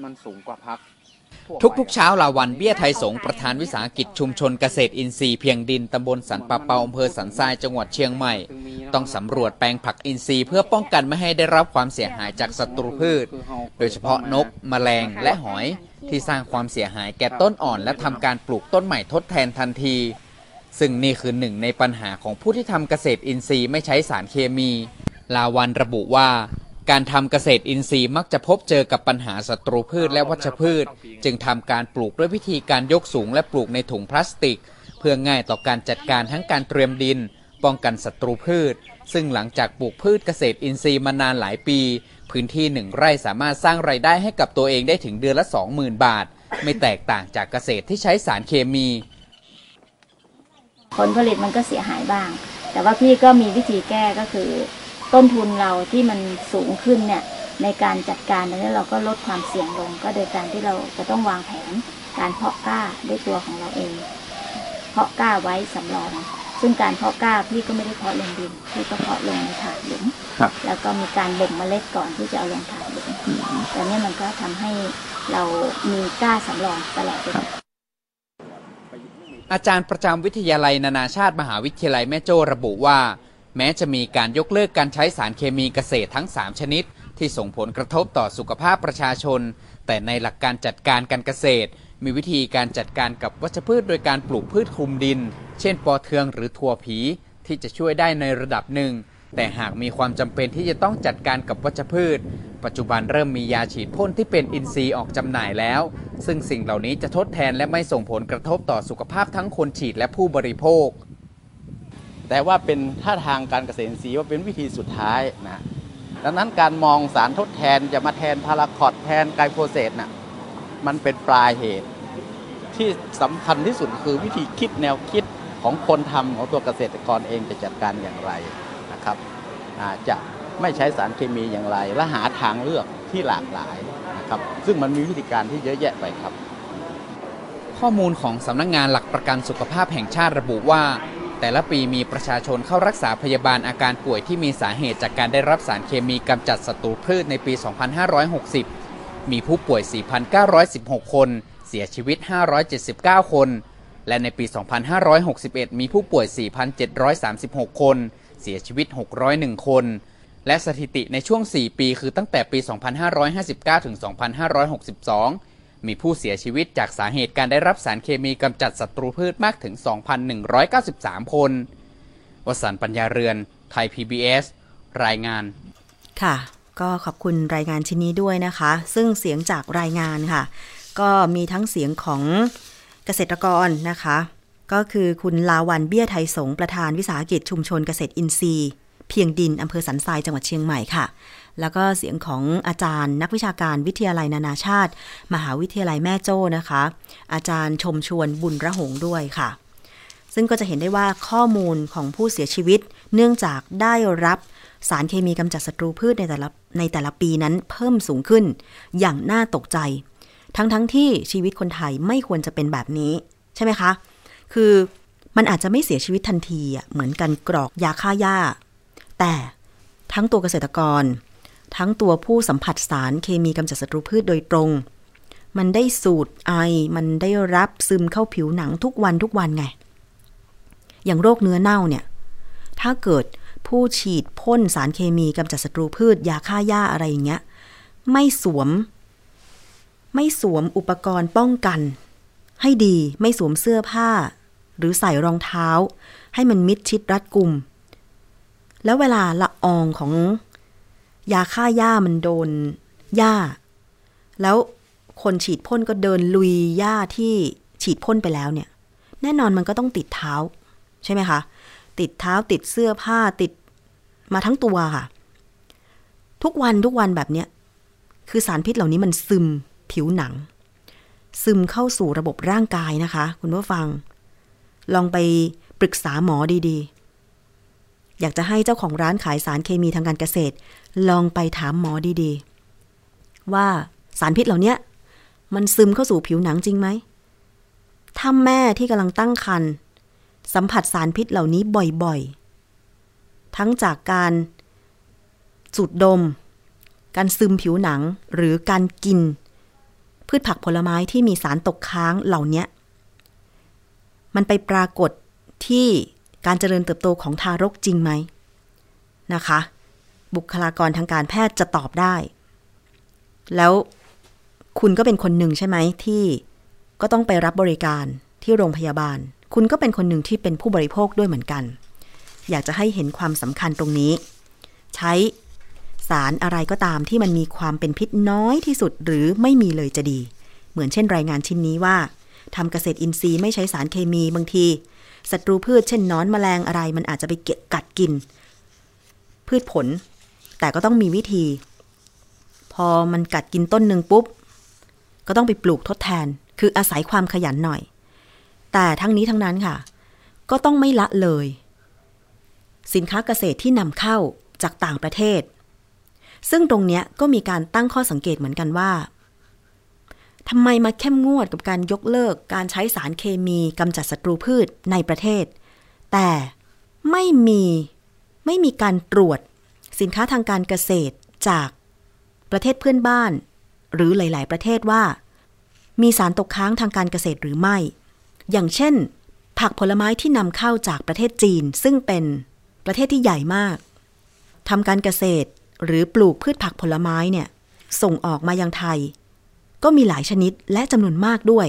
มันสูงกว่าพักทุกๆเช้าลาวันเบี้ยไทยสงประธานวิสาหกิจชุมชนเกษตรอินทรีย์เพียงดินตำบลสันปะเปาอำเภอสันทรายจังหวัดเชียงใหม่ต้องสำรวจแปลงผักอินทรีย์เพื่อป้องกันไม่ให้ได้รับความเสียหายจากศัตรูพืชโดยเฉพาะนกแมลงและหอยที่สร้างความเสียหายแก่ต้นอ่อนและทำการปลูกต้นใหม่ทดแทนทันทีซึ่งนี่คือหนึ่งในปัญหาของผู้ที่ทำเกษตรอินทรีย์ไม่ใช้สารเคมี ลาวันระบุว่าการทำเกษตรอินทรีย์มักจะพบเจอกับปัญหาศัตรูพืชและวัชพืชจึงทำการปลูกด้วยวิธีการยกสูงและปลูกในถุงพลาสติกเพื่อง่ายต่อการจัดการทั้งการเตรียมดินป้องกันศัตรูพืชซึ่งหลังจากปลูกพืชเกษตรอินทรีย์มานานหลายปีพื้นที่1ไร่สามารถสร้างรายได้ให้กับตัวเองได้ถึงเดือนละ 20,000 บาทไม่แตกต่างจากเกษตรที่ใช้สารเคมีผลผลิตมันก็เสียหายบ้างแต่ว่าพี่ก็มีวิธีแก้ก็คือต้นทุนเราที่มันสูงขึ้นเนี่ยในการจัดการดังนั้นเราก็ลดความเสี่ยงลงก็โดยการที่เราจะต้องวางแผนการเพาะกล้าด้วยตัวของเราเองเพาะกล้าไว้สำรองซึ่งการเพาะกล้าพี่ก็ไม่ได้เพาะลงดินพี่ก็เพาะลงในถาดหลุมแล้วก็มีการบ่มเมล็ดก่อนที่จะเอาลงถาดหลุมแต่เนี่ยมันก็ทำให้เรามีกล้าสำรองตลอดเวลาอาจารย์ประจำวิทยาลัยนานาชาติมหาวิทยาลัยแม่โจ้ระบุว่าแม้จะมีการยกเลิกการใช้สารเคมีเกษตรทั้ง3ชนิดที่ส่งผลกระทบต่อสุขภาพประชาชนแต่ในหลักการจัดการการเกษตรมีวิธีการจัดการกับวัชพืชโดยการปลูกพืชคลุมดินเช่นปอเทืองหรือถั่วผีที่จะช่วยได้ในระดับหนึ่งแต่หากมีความจำเป็นที่จะต้องจัดการกับวัชพืชปัจจุบันเริ่มมียาฉีดพ่นที่เป็นอินทรีย์ออกจำหน่ายแล้วซึ่งสิ่งเหล่านี้จะทดแทนและไม่ส่งผลกระทบต่อสุขภาพทั้งคนฉีดและผู้บริโภคแต่ว่าเป็นท่าทางการเกษตรอินทรีย์ว่าเป็นวิธีสุดท้ายนะดังนั้นการมองสารทดแทนจะมาแทนพาราคอตแทนไกลโฟเซตน่ะมันเป็นปลายเหตุที่สำคัญที่สุดคือวิธีคิดแนวคิดของคนทำของตัวเกษตรกรเองจะจัดการอย่างไรนะครับจะไม่ใช้สารเคมีอย่างไรและหาทางเลือกที่หลากหลายนะครับซึ่งมันมีวิธีการที่เยอะแยะไปครับข้อมูลของสำนักงานหลักประกันสุขภาพแห่งชาติระบุว่าแต่ละปีมีประชาชนเข้ารักษาพยาบาลอาการป่วยที่มีสาเหตุจากการได้รับสารเคมีกำจัดศัตรูพืชในปี 2560 มีผู้ป่วย 4,916 คนเสียชีวิต 579 คนและในปี 2561 มีผู้ป่วย 4,736 คนเสียชีวิต 601 คนและสถิติในช่วง4ปีคือตั้งแต่ปี 2559 ถึง 2562 มีผู้เสียชีวิตจากสาเหตุการได้รับสารเคมีกำจัดศัตรูพืชมากถึง 2,193 คนวสันต์ ปัญญาเรือนไทย PBS รายงานค่ะก็ขอบคุณรายงานชิ้นนี้ด้วยนะคะซึ่งเสียงจากรายงานค่ะก็มีทั้งเสียงของเกษตรกรนะคะก็คือคุณลาวันเบี้ยไทยสงประธานวิสาหกิจชุมชนเกษตรอินทรีย์เพียงดินอำเภอสันทรายจังหวัดเชียงใหม่ค่ะแล้วก็เสียงของอาจารย์นักวิชาการวิทยาลัยนานาชาติมหาวิทยาลัยแม่โจ้นะคะอาจารย์ชมชวนบุญระหงด้วยค่ะซึ่งก็จะเห็นได้ว่าข้อมูลของผู้เสียชีวิตเนื่องจากได้รับสารเคมีกำจัดศัตรูพืชในแต่ละปีนั้นเพิ่มสูงขึ้นอย่างน่าตกใจทั้งที่ชีวิตคนไทยไม่ควรจะเป็นแบบนี้ใช่ไหมคะคือมันอาจจะไม่เสียชีวิตทันทีเหมือนกันกรอกยาฆ่าหญ้าแต่ทั้งตัวเกษตรกรทั้งตัวผู้สัมผัสสารเคมีกำจัดศัตรูพืชโดยตรงมันได้สูดไอมันได้รับซึมเข้าผิวหนังทุกวันไงอย่างโรคเนื้อเน่าเนี่ยถ้าเกิดผู้ฉีดพ่นสารเคมีกำจัดศัตรูพืชยาฆ่าหญ้าอะไรอย่างเงี้ยไม่สวมอุปกรณ์ป้องกันให้ดีไม่สวมเสื้อผ้าหรือใส่รองเท้าให้มันมิดชิดรัดกุมแล้วเวลาละอองของยาฆ่าหญ้ามันโดนหญ้าแล้วคนฉีดพ่นก็เดินลุยหญ้าที่ฉีดพ่นไปแล้วเนี่ยแน่นอนมันก็ต้องติดเท้าใช่ไหมคะติดเท้าติดเสื้อผ้าติดมาทั้งตัวค่ะทุกวันแบบเนี้ยคือสารพิษเหล่านี้มันซึมผิวหนังซึมเข้าสู่ระบบร่างกายนะคะคุณผู้ฟังลองไปปรึกษาหมอดีๆอยากจะให้เจ้าของร้านขายสารเคมีทางการเกษตรลองไปถามหมอดีๆว่าสารพิษเหล่านี้มันซึมเข้าสู่ผิวหนังจริงไหมถ้าแม่ที่กำลังตั้งครรภ์สัมผัสสารพิษเหล่านี้บ่อยๆทั้งจากการสูดดมการซึมผิวหนังหรือการกินพืชผักผลไม้ที่มีสารตกค้างเหล่านี้มันไปปรากฏที่การเจริญเติบโตของทารกจริงไหมนะคะบุคลากรทางการแพทย์จะตอบได้แล้วคุณก็เป็นคนหนึ่งใช่ไหมที่ก็ต้องไปรับบริการที่โรงพยาบาลคุณก็เป็นคนหนึ่งที่เป็นผู้บริโภคด้วยเหมือนกันอยากจะให้เห็นความสำคัญตรงนี้ ใช้สารอะไรก็ตามที่มันมีความเป็นพิษน้อยที่สุดหรือไม่มีเลยจะดีเหมือนเช่นรายงานชิ้นนี้ว่าทำเกษตรอินทรีย์ไม่ใช้สารเคมีบางทีศัตรูพืชเช่นหนอนแมลงอะไรมันอาจจะไปกัดกินพืชผลแต่ก็ต้องมีวิธีพอมันกัดกินต้นหนึ่งปุ๊บก็ต้องไปปลูกทดแทนคืออาศัยความขยันหน่อยแต่ทั้งนี้ทั้งนั้นค่ะก็ต้องไม่ละเลยสินค้าเกษตรที่นำเข้าจากต่างประเทศซึ่งตรงเนี้ยก็มีการตั้งข้อสังเกตเหมือนกันว่าทำไมมาเข้มงวดกับการยกเลิกการใช้สารเคมีกำจัดศัตรูพืชในประเทศแต่ไม่มีการตรวจสินค้าทางการเกษตรจากประเทศเพื่อนบ้านหรือหลายๆประเทศว่ามีสารตกค้างทางการเกษตรหรือไม่อย่างเช่นผักผลไม้ที่นำเข้าจากประเทศจีนซึ่งเป็นประเทศที่ใหญ่มากทำการเกษตรหรือปลูกพืชผักผลไม้เนี่ยส่งออกมายังไทยก็มีหลายชนิดและจำนวนมากด้วย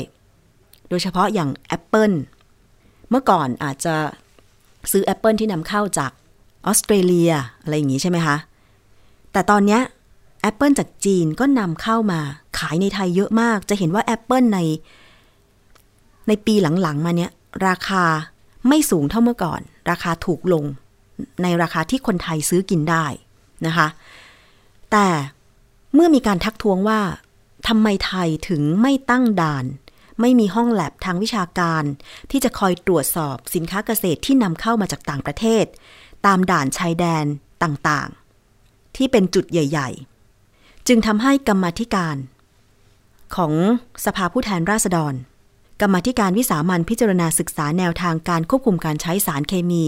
โดยเฉพาะอย่างแอปเปิ้ลเมื่อก่อนอาจจะซื้อแอปเปิ้ลที่นำเข้าจากออสเตรเลียอะไรอย่างงี้ใช่ไหมคะแต่ตอนเนี้ยแอปเปิ้ลจากจีนก็นำเข้ามาขายในไทยเยอะมากจะเห็นว่าแอปเปิ้ลในปีหลังๆมาเนี้ยราคาไม่สูงเท่าเมื่อก่อนราคาถูกลงในราคาที่คนไทยซื้อกินได้นะคะแต่เมื่อมีการทักท้วงว่าทำไมไทยถึงไม่ตั้งด่านไม่มีห้องแลบทางวิชาการที่จะคอยตรวจสอบสินค้าเกษตรที่นำเข้ามาจากต่างประเทศตามด่านชายแดนต่างๆที่เป็นจุดใหญ่ๆจึงทำให้กรรมาธิการของสภาผู้แทนราษฎรกรรมาธิการวิสามัญพิจารณาศึกษาแนวทางการควบคุมการใช้สารเคมี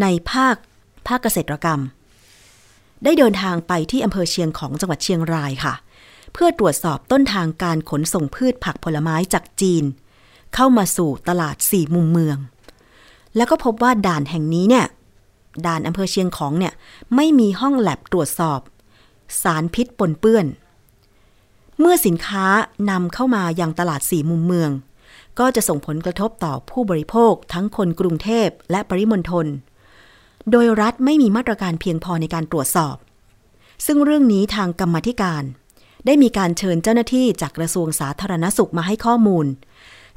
ในภาคเกษตรกรรมได้เดินทางไปที่อำเภอเชียงของจังหวัดเชียงรายค่ะเพื่อตรวจสอบต้นทางการขนส่งพืชผักผลไม้จากจีนเข้ามาสู่ตลาดสี่มุมเมืองแล้วก็พบว่าด่านแห่งนี้เนี่ยด่านอำเภอเชียงของเนี่ยไม่มีห้องแลบตรวจสอบสารพิษปนเปื้อนเมื่อสินค้านำเข้ามายังตลาดสี่มุมเมืองก็จะส่งผลกระทบต่อผู้บริโภคทั้งคนกรุงเทพและปริมณฑลโดยรัฐไม่มีมาตรการเพียงพอในการตรวจสอบซึ่งเรื่องนี้ทางกรรมาธิการได้มีการเชิญเจ้าหน้าที่จากกระทรวงสาธารณสุขมาให้ข้อมูล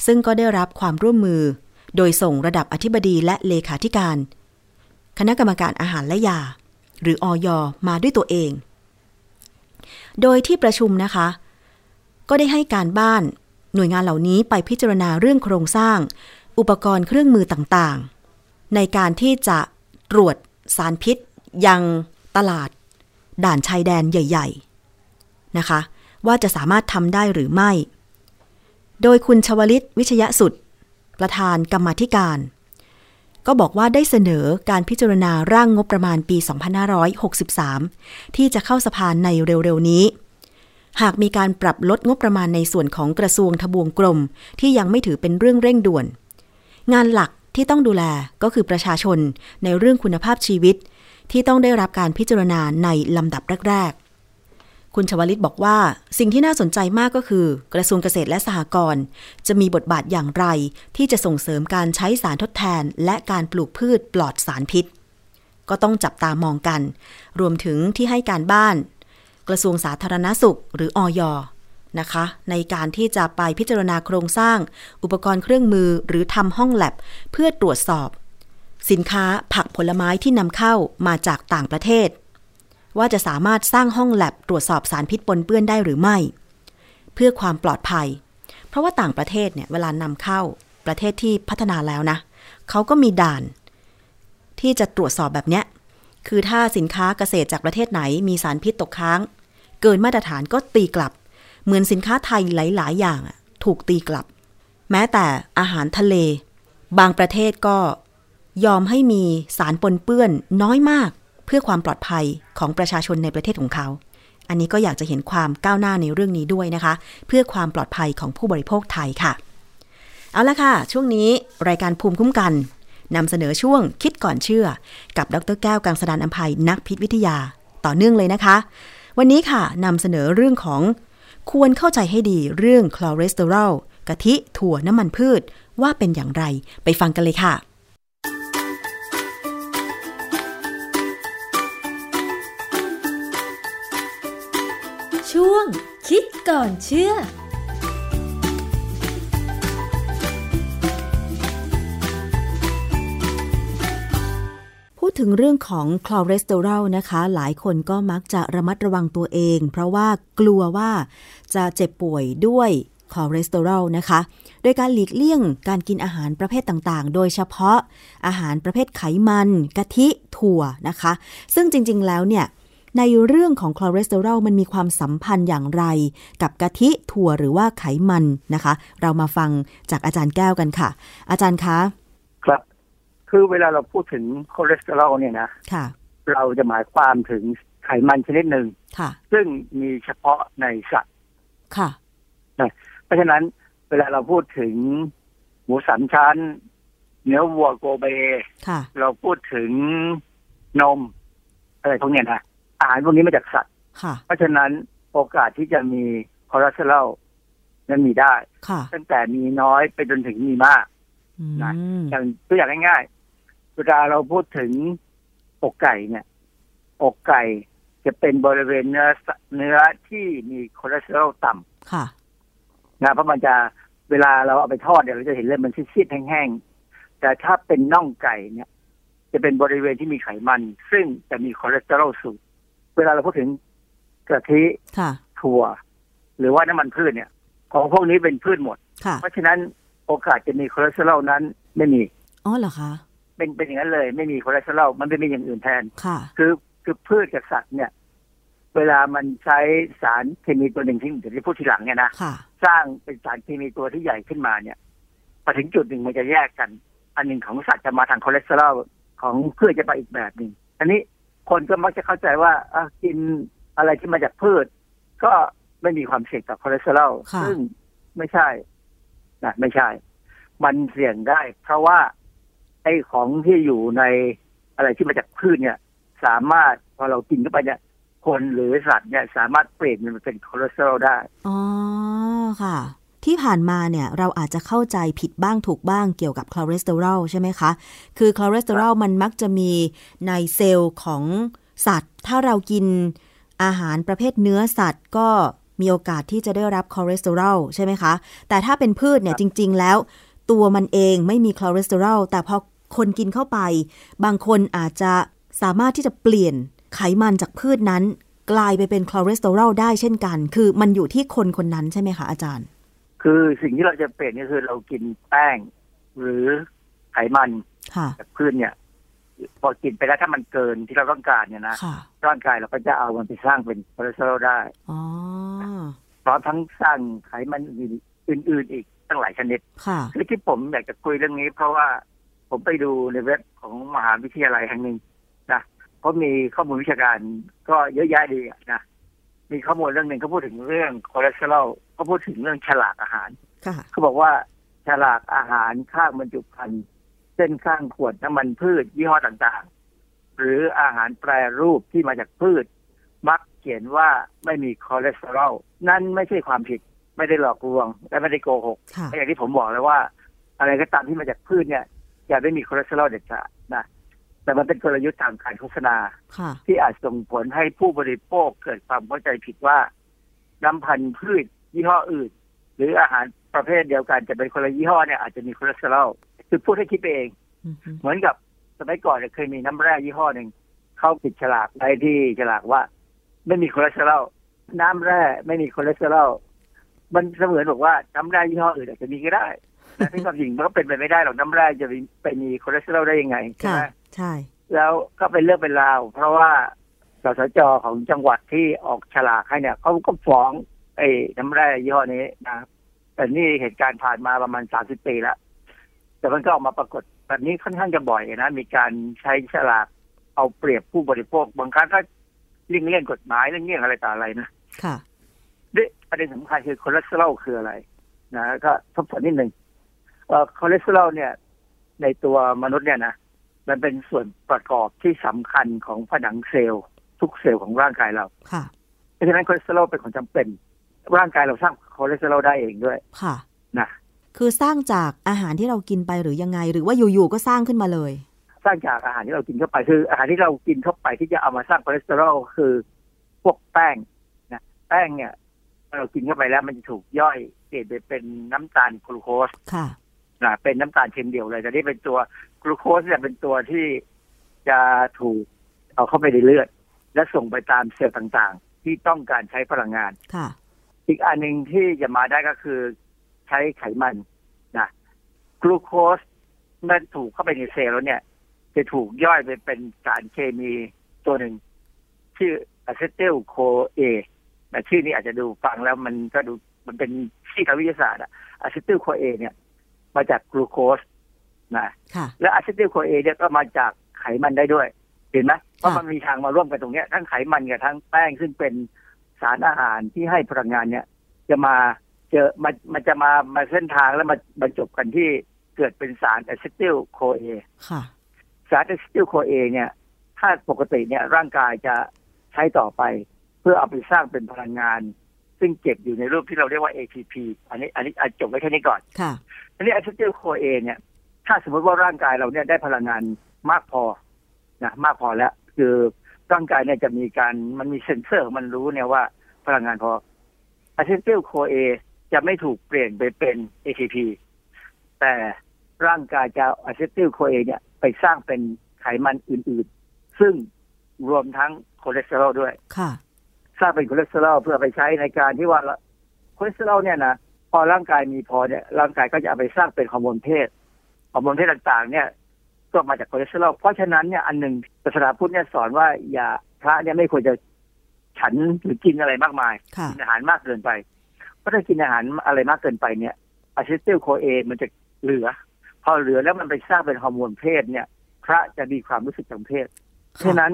ซึ่งก็ได้รับความร่วมมือโดยส่งระดับอธิบดีและเลขาธิการคณะกรรมการอาหารและยาหรืออย.มาด้วยตัวเองโดยที่ประชุมนะคะก็ได้ให้การบ้านหน่วยงานเหล่านี้ไปพิจารณาเรื่องโครงสร้างอุปกรณ์เครื่องมือต่างๆในการที่จะตรวจสารพิษยังตลาดด่านชายแดนใหญ่ๆนะคะว่าจะสามารถทำได้หรือไม่โดยคุณชวลิตวิชยสุดประธานกรรมาธิการก็บอกว่าได้เสนอการพิจารณาร่างงบประมาณปี2563ที่จะเข้าสภาในเร็วๆนี้หากมีการปรับลดงบประมาณในส่วนของกระทรวงทบวงกลมที่ยังไม่ถือเป็นเรื่องเร่งด่วนงานหลักที่ต้องดูแลก็คือประชาชนในเรื่องคุณภาพชีวิตที่ต้องได้รับการพิจารณาในลำดับแรกๆคุณชวลิตบอกว่าสิ่งที่น่าสนใจมากก็คือกระทรวงเกษตรและสหกรณ์จะมีบทบาทอย่างไรที่จะส่งเสริมการใช้สารทดแทนและการปลูกพืชปลอดสารพิษก็ต้องจับตามองกันรวมถึงที่ให้การบ้านกระทรวงสาธารณสุขหรืออย.นะคะในการที่จะไปพิจารณาโครงสร้างอุปกรณ์เครื่องมือหรือทำห้องแลบเพื่อตรวจสอบสินค้าผักผลไม้ที่นำเข้ามาจากต่างประเทศว่าจะสามารถสร้างห้องแลบตรวจสอบสารพิษปนเปื้อนได้หรือไม่เพื่อความปลอดภัยเพราะว่าต่างประเทศเนี่ยเวลานำเข้าประเทศที่พัฒนาแล้วนะเขาก็มีด่านที่จะตรวจสอบแบบเนี้ยคือถ้าสินค้าเกษตรจากประเทศไหนมีสารพิษตกค้างเกินมาตรฐานก็ตีกลับเหมือนสินค้าไทยหลายๆอย่างถูกตีกลับแม้แต่อาหารทะเลบางประเทศก็ยอมให้มีสารปนเปื้อนน้อยมากเพื่อความปลอดภัยของประชาชนในประเทศของเขาอันนี้ก็อยากจะเห็นความก้าวหน้าในเรื่องนี้ด้วยนะคะเพื่อความปลอดภัยของผู้บริโภคไทยค่ะเอาละค่ะช่วงนี้รายการภูมิคุ้มกันนำเสนอช่วงคิดก่อนเชื่อกับดร.แก้วกังสดาลอำไพนักพิษวิทยาต่อเนื่องเลยนะคะวันนี้ค่ะนำเสนอเรื่องของควรเข้าใจให้ดีเรื่องคอเลสเตอรอลกะทิถั่วน้ำมันพืชว่าเป็นอย่างไรไปฟังกันเลยค่ะ ช่วงคิดก่อนเชื่อถึงเรื่องของคอเลสเตอรอลนะคะหลายคนก็มักจะระมัดระวังตัวเองเพราะว่ากลัวว่าจะเจ็บป่วยด้วยคอเลสเตอรอลนะคะโดยการหลีกเลี่ยงการกินอาหารประเภทต่างๆโดยเฉพาะอาหารประเภทไขมันกะทิถั่วนะคะซึ่งจริงๆแล้วเนี่ยในเรื่องของคอเลสเตอรอลมันมีความสัมพันธ์อย่างไรกับกะทิถั่วหรือว่าไขมันนะคะเรามาฟังจากอาจารย์แก้วกันค่ะอาจารย์คะครับคือเวลาเราพูดถึงคอเลสเตอรอลเนี่ยนะเราจะหมายความถึงไขมันชนิดหนึ่งซึ่งมีเฉพาะในสัตว์เพราะฉะนั้นเวลาเราพูดถึงหมูสามชั้นเนื้อวัวโกเบเราพูดถึงนมอะไรพวกนี้นะอาหารพวกนี้มาจากสัตว์เพราะฉะนั้นโอกาสที่จะมีคอเลสเตอรอลนั้นมีได้ตั้งแต่มีน้อยไปจนถึงมีมากนะอย่างตัวอย่างง่ายเวลาเราพูดถึงอกไก่เนี่ยอกไก่จะเป็นบริเวณเนื้อที่มีคอเลสเตอรอลต่ำค่ะนะเพราะมันจะเวลาเราเอาไปทอดเนี่ยเราจะเห็นเลยมันซีดๆแห้งๆแต่ถ้าเป็นน่องไก่เนี่ยจะเป็นบริเวณที่มีไขมันซึ่งจะมีคอเลสเตอรอลสูงเวลาเราพูดถึงกะทิถั่วหรือว่าน้ำมันพืชเนี่ยของพวกนี้เป็นพืชหมดเพราะฉะนั้นโอกาสจะมีคอเลสเตอรอลนั้นไม่มีอ๋อเหรอคะเป็นอย่างนั้นเลยไม่มีคอเลสเตอรอลมันไม่มีอย่างอื่นแทนค่ะคือพืชกับสัตว์เนี่ยเวลามันใช้สารเคมีตัวหนึ่งที่เดี๋ยวจะพูดทีหลังเนี่ยนะสร้างเป็นสารเคมีตัวที่ใหญ่ขึ้นมาเนี่ยพอถึงจุดหนึ่งมันจะแยกกันอันหนึ่งของสัตว์จะมาทางคอเลสเตอรอลของพืชจะไปอีกแบบหนึ่งอันนี้คนก็มักจะเข้าใจว่ากินอะไรที่มาจากพืชก็ไม่มีความเสี่ยงต่อคอเลสเตอรอลซึ่งไม่ใช่นะไม่ใช่มันเสี่ยงได้เพราะว่าไอ้ของที่อยู่ในอะไรที่มาจากพืชเนี่ยสามารถพอเรากินเข้าไปเนี่ยคนหรือสัตว์เนี่ยสามารถเปลี่ยนมันเป็นคอเลสเตอรอลได้อ๋อค่ะที่ผ่านมาเนี่ยเราอาจจะเข้าใจผิดบ้างถูกบ้างเกี่ยวกับคอเลสเตอรอลใช่ไหมคะคือคอเลสเตอรอลมันมักจะมีในเซลล์ของสัตว์ถ้าเรากินอาหารประเภทเนื้อสัตว์ก็มีโอกาสที่จะได้รับคอเลสเตอรอลใช่ไหมคะแต่ถ้าเป็นพืชเนี่ยจริงๆแล้วตัวมันเองไม่มีคอเลสเตอรอลแต่พอคนกินเข้าไปบางคนอาจจะสามารถที่จะเปลี่ยนไขมันจากพืชนั้นกลายไปเป็นคอเลสเตอรอลได้เช่นกันคือมันอยู่ที่คนคนนั้นใช่ไหมคะอาจารย์คือสิ่งที่เราจะเปลี่ยนก็คือเรากินแป้งหรือไขมันจากพืชเนี่ยพอกินไปแล้วถ้ามันเกินที่เราต้องการเนี่ยนะร่างกายเราก็จะเอามันไปสร้างเป็นคอเลสเตอรอลได้เพราะทั้งสร้างไขมันอื่นอีกตั้งหลายชนิดคือที่ผมอยากจะคุยเรื่องนี้เพราะว่าผมไปดูในเว็บของมหาวิทยาลัยแห่งหนึ่งนะเขามีข้อมูลวิชาการก็เยอะแยะดีนะมีข้อมูลเรื่องหนึ่งเขาพูดถึงเรื่องคอเลสเตอรอลเขาพูดถึงเรื่องฉลากอาหารเขาบอกว่าฉลากอาหารข้างบรรจุภัณฑ์เส้นข้างขวดน้ำมันพืชยี่ห้อต่างๆหรืออาหารแปรรูปที่มาจากพืชมักเขียนว่าไม่มีคอเลสเตอรอลนั่นไม่ใช่ความผิดไม่ได้หลอกลวงและไม่ได้โกหกอย่างที่ผมบอกแล้วว่าอะไรก็ตามที่มาจากพืชเนี่ยจะไม่มีคอเลสเตอรอลเด็ดขาดนะแต่มันเป็นกลยุทธ์ทางการโฆษณาที่อาจส่งผลให้ผู้บริโภคเกิดความเข้าใจผิดว่าน้ำพันธุ์พืชยี่ห้ออื่นหรืออาหารประเภทเดียวกันจะเป็นคนละยี่ห้อเนี่ยอาจจะมีคอเลสเตอรอลคือพูดให้คิดไปเองเหมือนกับสมัยก่อนเคยมีน้ำแร่ยี่ห้อหนึ่งเข้าติดฉลากไว้ที่ฉลากว่าไม่มีคอเลสเตอรอลน้ำแร่ไม่มีคอเลสเตอรอลมันเสมือนบอกว่าน้ำแร่ยี่ห้ออื่นอาจจะมีก็ได้แต่ที่ความจริงมันก็เป็นไปไม่ได้หรอกน้ำแร่จะไปมีคอเลสเตอรอลได้ยังไงใช่ไหมใช่แล้วก็เป็นเรื่องเป็นราวเพราะว่าสสจ.ของจังหวัดที่ออกฉลากให้เนี่ยเขาก็ฟ้องไอ้น้ำแร่ยี่ห้อนี้นะแต่นี่เหตุการณ์ผ่านมาประมาณ30 ปีแล้วแต่มันก็ออกมาปรากฏแบบนี้ค่อนข้างจะบ่อยนะมีการใช้ฉลากเอาเปรียบผู้บริโภคบางครั้งก็เลี่ยงกฎหมายเลี่ยงอะไรต่ออะไรนะค่ะนี่ประเด็นสำคัญคือคอเลสเตอรอลคืออะไรนะก็ทบทวนนิดนึงคอเลสเตอรอลเนี่ยในตัวมนุษย์เนี่ยนะมันเป็นส่วนประกอบที่สำคัญของผนังเซลล์ทุกเซลล์ของร่างกายเราค่ะเพราะฉะนั้นคอเลสเตอรอลเป็นของจำเป็นร่างกายเราสร้างคอเลสเตอรอลได้เองด้วยค่ะนะคือสร้างจากอาหารที่เรากินไปหรือยังไงหรือว่าอยู่ๆก็สร้างขึ้นมาเลยสร้างจากอาหารที่เรากินเข้าไปคืออาหารที่เรากินเข้าไปที่จะเอามาสร้างคอเลสเตอรอลคือพวกแป้งนะ แป้งเนี่ยเรากินเข้าไปแล้วมันจะถูกย่อยเปลี่ยนไปเป็นน้ำตาลกลูโคสค่ะนะเป็นน้ำตาลชนิดเดียวเลยแต่นี่เป็นตัวกลูโคสเนี่ยเป็นตัวที่จะถูกเอาเข้าไปในเลือดและส่งไปตามเซลล์ต่างๆที่ต้องการใช้พลังงานค่ะอีกอันนึงที่จะมาได้ก็คือใช้ไขมันนะกลูโคสมันถูกเข้าไปในเซลล์แล้วเนี่ยจะถูกย่อยไปเป็นสารเคมีตัวหนึ่งชื่ออะซิติลโคเอนะชื่อนี้อาจจะดูฟังแล้วมันก็ดูมันเป็นชื่อทางวิทยาศาสตร์อะซิติลโคเอเนี่ยมาจากกลูโคสนะและอะซิติลโคเอเนี่ยก็มาจากไขมันได้ด้วยเห็นไหมเพราะมันมีทางมาร่วมกันตรงนี้ทั้งไขมันกับทั้งแป้งซึ่งเป็นสารอาหารที่ให้พลังงานเนี่ยจะมาเจอมันจะมาเส้นทางแล้วมาบรรจบกันที่เกิดเป็นสารอะซิติลโคเอสารอะซิติลโคเอเนี่ยถ้าปกติเนี่ยร่างกายจะใช้ต่อไปเพื่อเอาไปสร้างเป็นพลังงานซึ่งเก็บอยู่ในรูปที่เราเรียกว่า ATP อันนี้จบไว้แค่นี้ก่อนค่ะอันนี้อะซิติลโคเอเนี่ยถ้าสมมติว่าร่างกายเราเนี่ยได้พลังงานมากพอนะมากพอแล้วคือร่างกายเนี่ยจะมีการมันมีเซ็นเซอร์มันรู้เนี่ยว่าพลังงานพออะซิติลโคเอจะไม่ถูกเปลี่ยนไปเป็น ATP แต่ร่างกายจะอะซิติลโคเอเนี่ยไปสร้างเป็นไขมันอื่นๆซึ่งรวมทั้งคอเลสเตอรอลด้วยค่ะสร้างเป็นคอเลสเตอรอลเพื่อไปใช้ในการที่ว่าคอเลสเตอรอลเนี่ยนะพอร่างกายมีพอเนี่ยร่างกายก็จะเอาไปสร้างเป็นฮอร์โมนเพศต่างๆเนี่ยก็มาจากคอเลสเตอรอลเพราะฉะนั้นเนี่ยอันหนึ่งศาสนาพุทธเนี่ยสอนว่าอย่าพระเนี่ยไม่ควรจะฉันหรือกินอะไรมากมายกินอาหารมากเกินไปเพราะถ้ากินอาหารอะไรมากเกินไปเนี่ยอะซิติลโคเอมันจะเหลือพอเหลือแล้วมันไปสร้างเป็นฮอร์โมนเพศเนี่ยพระจะมีความรู้สึกทางเพศฉะนั้น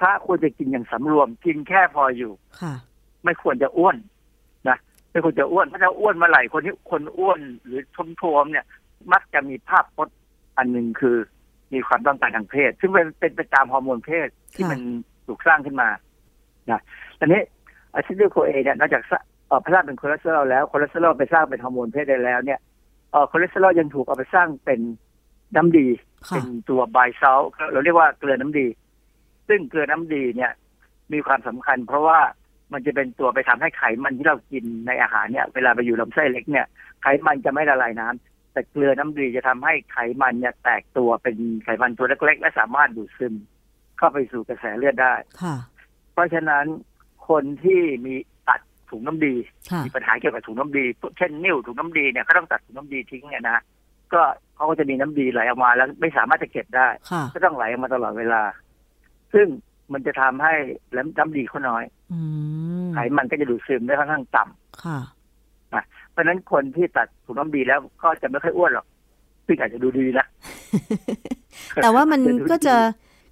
พระควรจะกินอย่างสำรวมกินแค่พออยู่ไม่ควรจะอ้วนนะไม่ควรจะอ้วนเพราะถ้าอ้วนเมื่อไหร่คนที่คนอ้วนหรือท้วมเนี่ยมักจะมีภาพพจน์อันหนึ่งคือมีความต้องการทางเพศซึ่งเป็นไปตามฮอร์โมนเพศที่มันถูกสร้างขึ้นมานะตอนนี้อะซิติลโคเอเนี่ยนอกจากพระเป็นคอเลสเตอรอลแล้วคอเลสเตอรอลไปสร้างเป็นฮอร์โมนเพศได้แล้วเนี่ยคอเลสเตอรอลยังถูกเอาไปสร้างเป็นน้ำดีเป็นตัวไบซอลเราเรียกว่าเกลือน้ำดีซึ่งเกลือน้ำดีเนี่ยมีความสำคัญเพราะว่ามันจะเป็นตัวไปทำให้ไขมันที่เรากินในอาหารเนี่ยเวลาไปอยู่ลำไส้เล็กเนี่ยไขมันจะไม่ละลายน้ำแต่เกลือน้ำดีจะทำให้ไขมันเนี่ยแตกตัวเป็นไขมันตัวเล็กๆและสามารถดูดซึมเข้าไปสู่กระแสเลือดได้เพราะฉะนั้นคนที่มีตัดถุงน้ำดีมีปัญหาเกี่ยวกับถุงน้ำดีเช่นนิ่วถุงน้ำดีเนี่ยเขาต้องตัดถุงน้ำดีทิ้งเนี่ยนะก็เขาก็จะมีน้ำดีไหลออกมาแล้วไม่สามารถจะเก็บได้ก็ต้องไหลออกมาตลอดเวลาซึ่งมันจะทำให้น้ำดีเขาน้อยไขมันก็จะดูดซึมได้ค่อนข้างต่ำเพราะฉะนั้นคนที่ตัดถุงน้ำดีแล้วก็จะไม่ค่อยอ้วนหรอกซึ่งอาจจะดูดีนะแต่ว่ามันก็จะ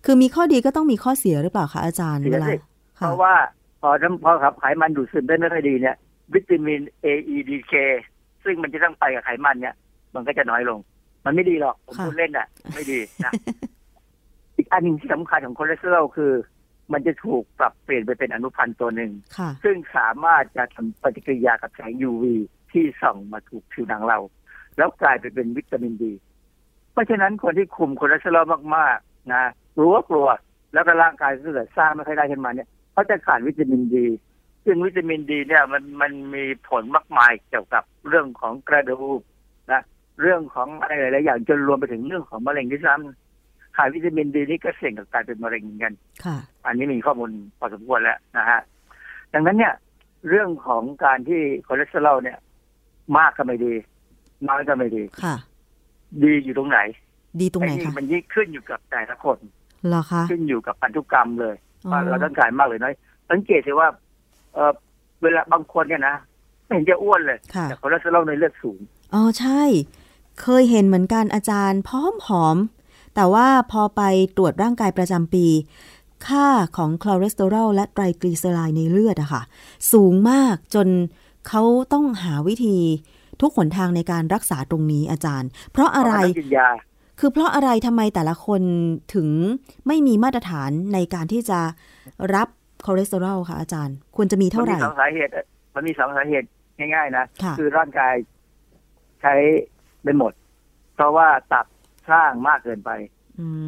คือมีข้อดีก็ต้องมีข้อเสียหรือเปล่าคะอาจารย์เวลาเพราะว่าพอครับไขมันดูดซึมได้ไม่ค่อยดีเนี่ยวิตามิน A E D K ซึ่งมันจะต้องไปกับไขมันเนี่ยมันก็จะน้อยลงมันไม่ดีหรอกผมพูดเล่นอ่ะไม่ดีนะอีกอันหนึ่งที่สำคัญของคอเลสเตอรอลคือมันจะถูกปรับเปลี่ยนไปเป็นอนุพันธ์ตัวหนึ่งซึ่งสามารถจะทำปฏิกิริยากับแสง UV ที่ส่องมาถูกผิวหนังเราแล้วกลายไปเป็นวิตามินดีเพราะฉะนั้นคนที่คุมคอเลสเตอรอลมากๆนะกลัวแล้วก็ร่างกายเสื่อมสร้างไม่ค่อยได้ขึ้นมาเนี่ยเขาจะขาดวิตามินดีซึ่งวิตามินดีเนี่ยมันมีผลมากมายเกี่ยวกับเรื่องของกระดูกนะเรื่องของอะไรหลายๆอย่างจนรวมไปถึงเรื่องของมะเร็งด้วยซ้ำขาดวิตามินดีนี่ก็เสี่ยงกับการเป็นมะเร็งเหมือนกันอันนี้มีข้อมูลพอสมควรแล้วนะฮะดังนั้นเนี่ยเรื่องของการที่คอเลสเตอรอลเนี่ยมากก็ไม่ดีน้อยก็ไม่ดีดีอยู่ตรงไหนดีตรงไหนคะมันยิ่งขึ้นอยู่กับแต่ละคนเหรอคะขึ้นอยู่กับพันธุกรรมเลยว่าเราต้องการมากหรือน้อยสังเกตสิว่าเวลาบางคนเนี่ยนะไม่เห็นจะอ้วนเลยแต่คอเลสเตอรอลในเลือดสูงอ๋อใช่เคยเห็นเหมือนกันอาจารย์ผอมแต่ว่าพอไปตรวจร่างกายประจำปีค่าของคอเลสเตอรอลและไตรกลีเซอไรด์ในเลือดอะค่ะสูงมากจนเขาต้องหาวิธีทุกหนทางในการรักษาตรงนี้อาจารย์เพราะอะไรคือเพราะอะไรทำไมแต่ละคนถึงไม่มีมาตรฐานในการที่จะรับคอเลสเตอรอลค่ะอาจารย์ควรจะมีเท่าไหร่มันมีสองสาเหตุง่ายๆนะคือร่างกายใช้ไปหมดเพราะว่าตับสร้างมากเกินไป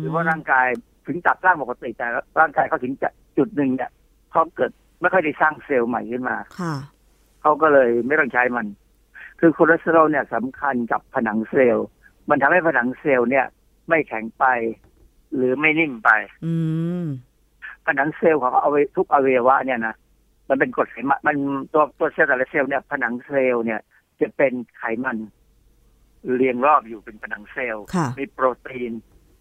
หรือว่าร่างกายถึงตับสร้างปกติแต่ร่างกายเขาถึงจุดหนึ่งเนี่ยเขาเกิด ไม่ค่อยได้สร้างเซลล์ใหม่ขึ้นมาเขาก็เลยไม่ต้องใช้มันคือคอเลสเตอรอลเนี่ยสำคัญกับผนังเซลล์มันทำให้ผนังเซลล์เนี่ยไม่แข็งไปหรือไม่นิ่มไปผนังเซลล์ของเอาไว้ทุกอวัยวะเนี่ยนะมันเป็นกรดไขมันมันตัวเซลล์แต่ละเซลล์เนี่ยผนังเซลล์เนี่ยจะเป็นไขมันเรียงรอบอยู่เป็นผนังเซลล์มีโปรตีน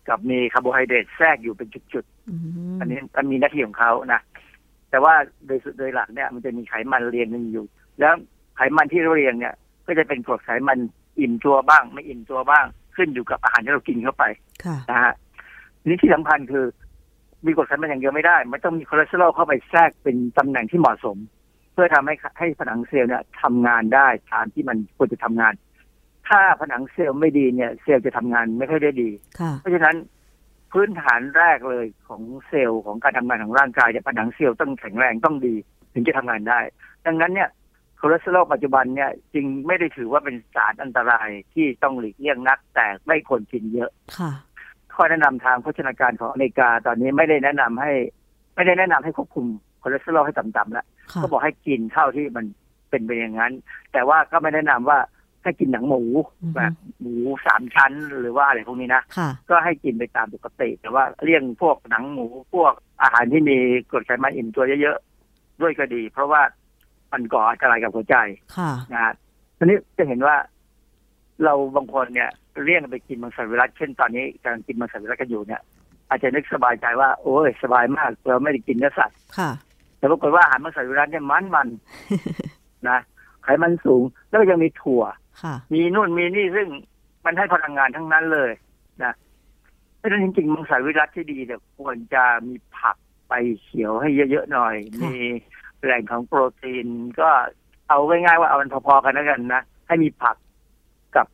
กับมีคาร์โบไฮเดรตแทรกอยู่เป็นจุดๆอันนี้มันมีหน้าที่ของเขานะแต่ว่าโดยหลักเนี่ยมันจะมีไขมันเรียงกันอยู่แล้วไขมันที่เรียงเนี่ยก็จะเป็นกรดไขมันอิ่มตัวบ้างไม่อิ่มตัวบ้างขึ้นอยู่กับอาหารที่เรากินเข้าไปนะฮะนี่ที่สำคัญคือมีกรดไขมันอย่างเดียวไม่ได้มันต้องมีคอเลสเตอรอลเข้าไปแทรกเป็นตำแหน่งที่เหมาะสมเพื่อทำให้ผนังเซลล์เนี่ยทำงานได้ตามที่มันควรจะทำงานถ้าผนังเซลล์ไม่ดีเนี่ยเซลล์จะทำงานไม่ค่อยได้ดีเพราะฉะนั้นพื้นฐานแรกเลยของเซลล์ของการทำงานของร่างกายเนี่ยผนังเซลล์ต้องแข็งแรงต้องดีถึงจะทำงานได้ดังนั้นเนี่ยคอเลสเตอรอลปัจจุบันเนี่ยจึงไม่ได้ถือว่าเป็นสารอันตรายที่ต้องหลีกเลี่ยงนักแต่ไม่ควรกินเยอะข้อแนะนำทางโภชนาการของอเมริกาตอนนี้ไม่ได้แนะนำให้ควบคุมคอเลสเตอรอลให้ต่ำๆแล้วก็บอกให้กินเท่าที่มันเป็นไปอย่างนั้นแต่ว่าก็ไม่แนะนำว่าให้กินหนังหมูแบบหมูสามชั้นหรือว่าอะไรพวกนี้นะก็ให้กินไปตามปกติแต่ว่าเลี่ยงพวกหนังหมูพวกอาหารที่มีกรดไขมันอิ่มตัวเยอะๆด้วยก็ดีเพราะว่ามันก่ออันตรายกับหัวใจนะทีนี้จะเห็นว่าเราบางคนเนี่ยเลี่ยงไปกินมังสวิรัติเช่นตอนนี้กำลังกินมังสวิรัติกันอยู่เนี่ยอาจจะนึกสบายใจว่าโอ้ยสบายมากเราไม่ได้กินเนื้อสัตว์แต่ปรากฏว่าอาหารมังสวิรัติเนี่ยมันนะไขมันสูงแล้วก็ยังมีถั่วมีนู่นมีนี่ซึ่งมันให้พลังงานทั้งนั้นเลยนะเพราะฉะนั้นจริงๆมังสวิรัติที่ดีเนี่ยควรจะมีผักใบเขียวให้เยอะๆหน่อยมีแหล่งของโปรตีนก็เอาง่ายๆว่าเอามันพอๆกันแล้วกันนะให้มีผักกับ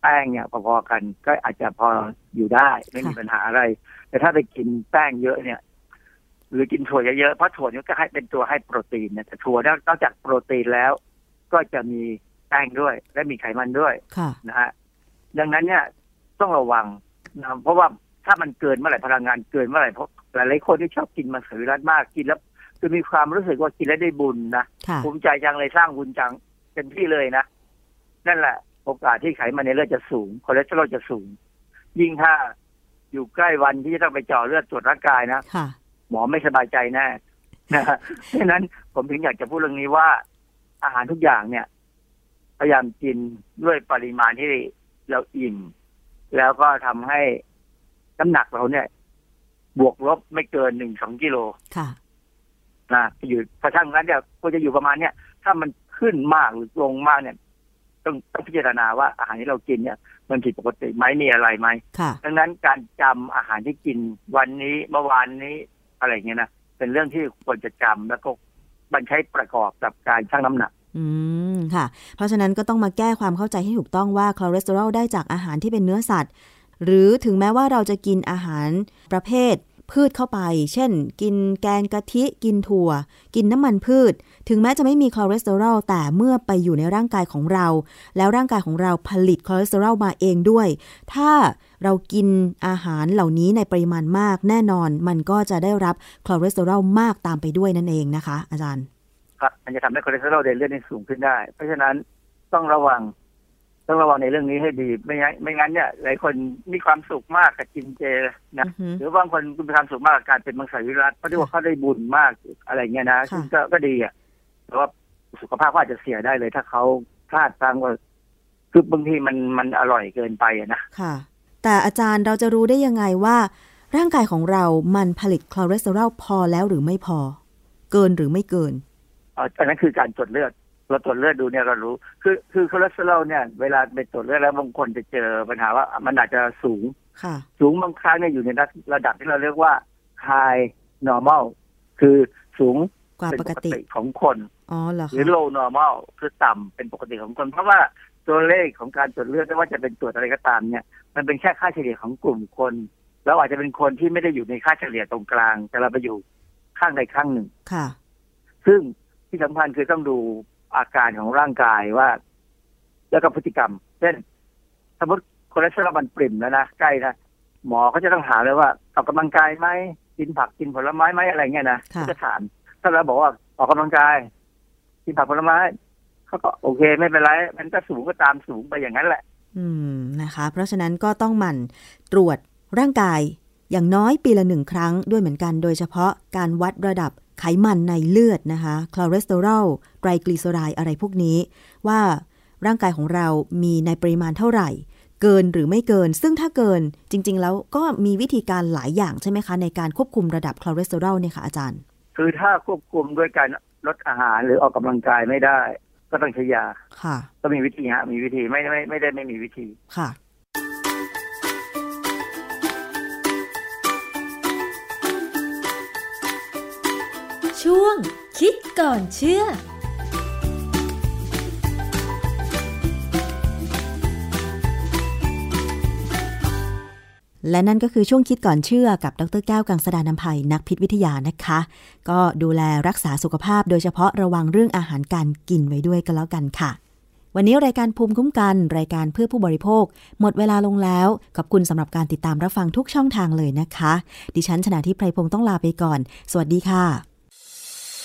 แป้งเนี่ยพอๆกันก็อาจจะพออยู่ได้ไม่มีปัญหาอะไรแต่ถ้าไปกินแป้งเยอะเนี่ยหรือกินถั่วเยอะๆเพราะถั่วนี่ก็ให้เป็นตัวให้โปรตีนนะแต่ถั่วนอกจากโปรตีนแล้วก็จะมีแป้งด้วยและมีไขมันด้วยนะฮะดังนั้นเนี่ยต้องระวังนะเพราะว่าถ้ามันเกินเมื่อไหร่พลังงานเกินเมื่อไหร่เพราะหลายๆคนที่ชอบกินมังสวิรัติมากกินแล้วจะมีความรู้สึกว่ากินแล้วได้บุญนะภูมิใจจังเลยสร้างบุญจังเต็มที่เลยนะนั่นแหละโอกาสที่ไขมันในเลือดจะสูงคอเลสเตอรอลจะสูงยิ่งถ้าอยู่ใกล้วันที่จะต้องไปเจาะเลือดตรวจร่างกายนะหมอไม่สบายใจแน่นะเพราะฉะนั้นผมถึงอยากจะพูดเรื่องนี้ว่าอาหารทุกอย่างเนี่ยพยายามกินด้วยปริมาณที่เราอิ่มแล้วก็ทำให้น้ำหนักเราเนี่ยบวกลบไม่เกิน 1-2 กิโลนะอยู่ถ้าช่างนั้นเนี่ยก็จะอยู่ประมาณเนี้ยถ้ามันขึ้นมากหรือลงมากเนี่ยต้องพิจารณาว่าอาหารที่เรากินเนี่ยมันผิดปกติไหมมีอะไรไหมดังนั้นการจำอาหารที่กินวันนี้เมื่อวานนี้อะไรเงี้ยนะเป็นเรื่องที่ควรจะจำแล้วก็มันใช้ประกอบกับการชั่งน้ำหนักค่ะเพราะฉะนั้นก็ต้องมาแก้ความเข้าใจให้ถูกต้องว่าคอเลสเตอรอลได้จากอาหารที่เป็นเนื้อสัตว์หรือถึงแม้ว่าเราจะกินอาหารประเภทพืชเข้าไปเช่นกินแกงกะทิกินถั่วกินน้ำมันพืชถึงแม้จะไม่มีคอเลสเตอรอลแต่เมื่อไปอยู่ในร่างกายของเราแล้วร่างกายของเราผลิตคอเลสเตอรอลมาเองด้วยถ้าเรากินอาหารเหล่านี้ในปริมาณมากแน่นอนมันก็จะได้รับคอเลสเตอรอลมากตามไปด้วยนั่นเองนะคะอาจารย์ครับมันจะทำให้คอเลสเตอรอลในเลือดสูงขึ้นได้เพราะฉะนั้นต้องระวังในเรื่องนี้ให้ดีไม่งั้นเนี่ยหลายคนมีความสุขมากกับกินเจนะหรือบางคนมีความสุขมากกับการเป็นมังสวิรัติเพราะที่ว่าเขาได้บุญมากอะไรเงี้ยนะซึ่งก็ดีอ่ะแต่ว่าสุขภาพก็อาจจะเสียได้เลยถ้าเขาพลาดทางว่าคือบางทีมันอร่อยเกินไปนะค่ะแต่อาจารย์เราจะรู้ได้ยังไงว่าร่างกายของเรามันผลิตคอเลสเตอรอลพอแล้วหรือไม่พอเกินหรือไม่เกินอันนั้นคือการตรวจเลือดเราตรวจเลือดดูเนี่ยเรารู้คือคอเลสเตอรอลเนี่ยเวลาไปตรวจเลือดแล้วบางคนจะเจอปัญหาว่ามันอาจจะสูงบางครั้งเนี่ยอยู่ในระดับที่เราเรียกว่า high normal คือสูงเป็นปกติของคนหรือ low normal คือต่ำเป็นปกติของคนเพราะว่าตัวเลขของการตรวจเลือดไม่ว่าจะเป็นตรวจอะไรก็ตามเนี่ยมันเป็นแค่ค่าเฉลี่ยของกลุ่มคนแล้วอาจจะเป็นคนที่ไม่ได้อยู่ในค่าเฉลี่ยตรงกลางแต่เราไปอยู่ข้างใดข้างหนึ่งซึ่งที่สำคัญคือต้องดูอาการของร่างกายว่าแล้วก็พฤติกรรมเช่นสมมติคอเลสเตอรอลมันปริ่มแล้วนะใกล้นะหมอเขาจะต้องถามเลยว่าออกกำลังกายไหมกินผักกินผลไม้ไหมอะไรเงี้ยนะก็จะถาม ถ้าเราบอกว่าออกกำลังกายกินผักผลไม้เขาก็โอเคไม่เป็นไรมันก็สูงก็ตามสูงไปอย่างนั้นแหละนะคะเพราะฉะนั้นก็ต้องหมั่นตรวจร่างกายอย่างน้อยปีละหนึ่งครั้งด้วยเหมือนกันโดยเฉพาะการวัดระดับไขมันในเลือดนะคะคอเลสเตอรอลไตรกลีเซอไรด์อะไรพวกนี้ว่าร่างกายของเรามีในปริมาณเท่าไหร่เกินหรือไม่เกินซึ่งถ้าเกินจริงๆแล้วก็มีวิธีการหลายอย่างใช่ไหมคะในการควบคุมระดับคอเลสเตอรอลเนี่ยค่ะอาจารย์คือถ้าควบคุมด้วยการลดอาหารหรือออกกำลังกายไม่ได้ก็ต้องใช้ยาค่ะก็มีวิธีฮะมีวิธีไม่ได้ไม่มีวิธีค่ะช่วงคิดก่อนเชื่อและนั่นก็คือช่วงคิดก่อนเชื่อกับดร.แก้วกังสดาลอำไพนักพิษวิทยานะคะก็ดูแลรักษาสุขภาพโดยเฉพาะระวังเรื่องอาหารการกินไว้ด้วยก็แล้วกันค่ะวันนี้รายการภูมิคุ้มกันรายการเพื่อผู้บริโภคหมดเวลาลงแล้วขอบคุณสำหรับการติดตามรับฟังทุกช่องทางเลยนะคะดิฉันชนาธิปไพพงศ์ต้องลาไปก่อนสวัสดีค่ะ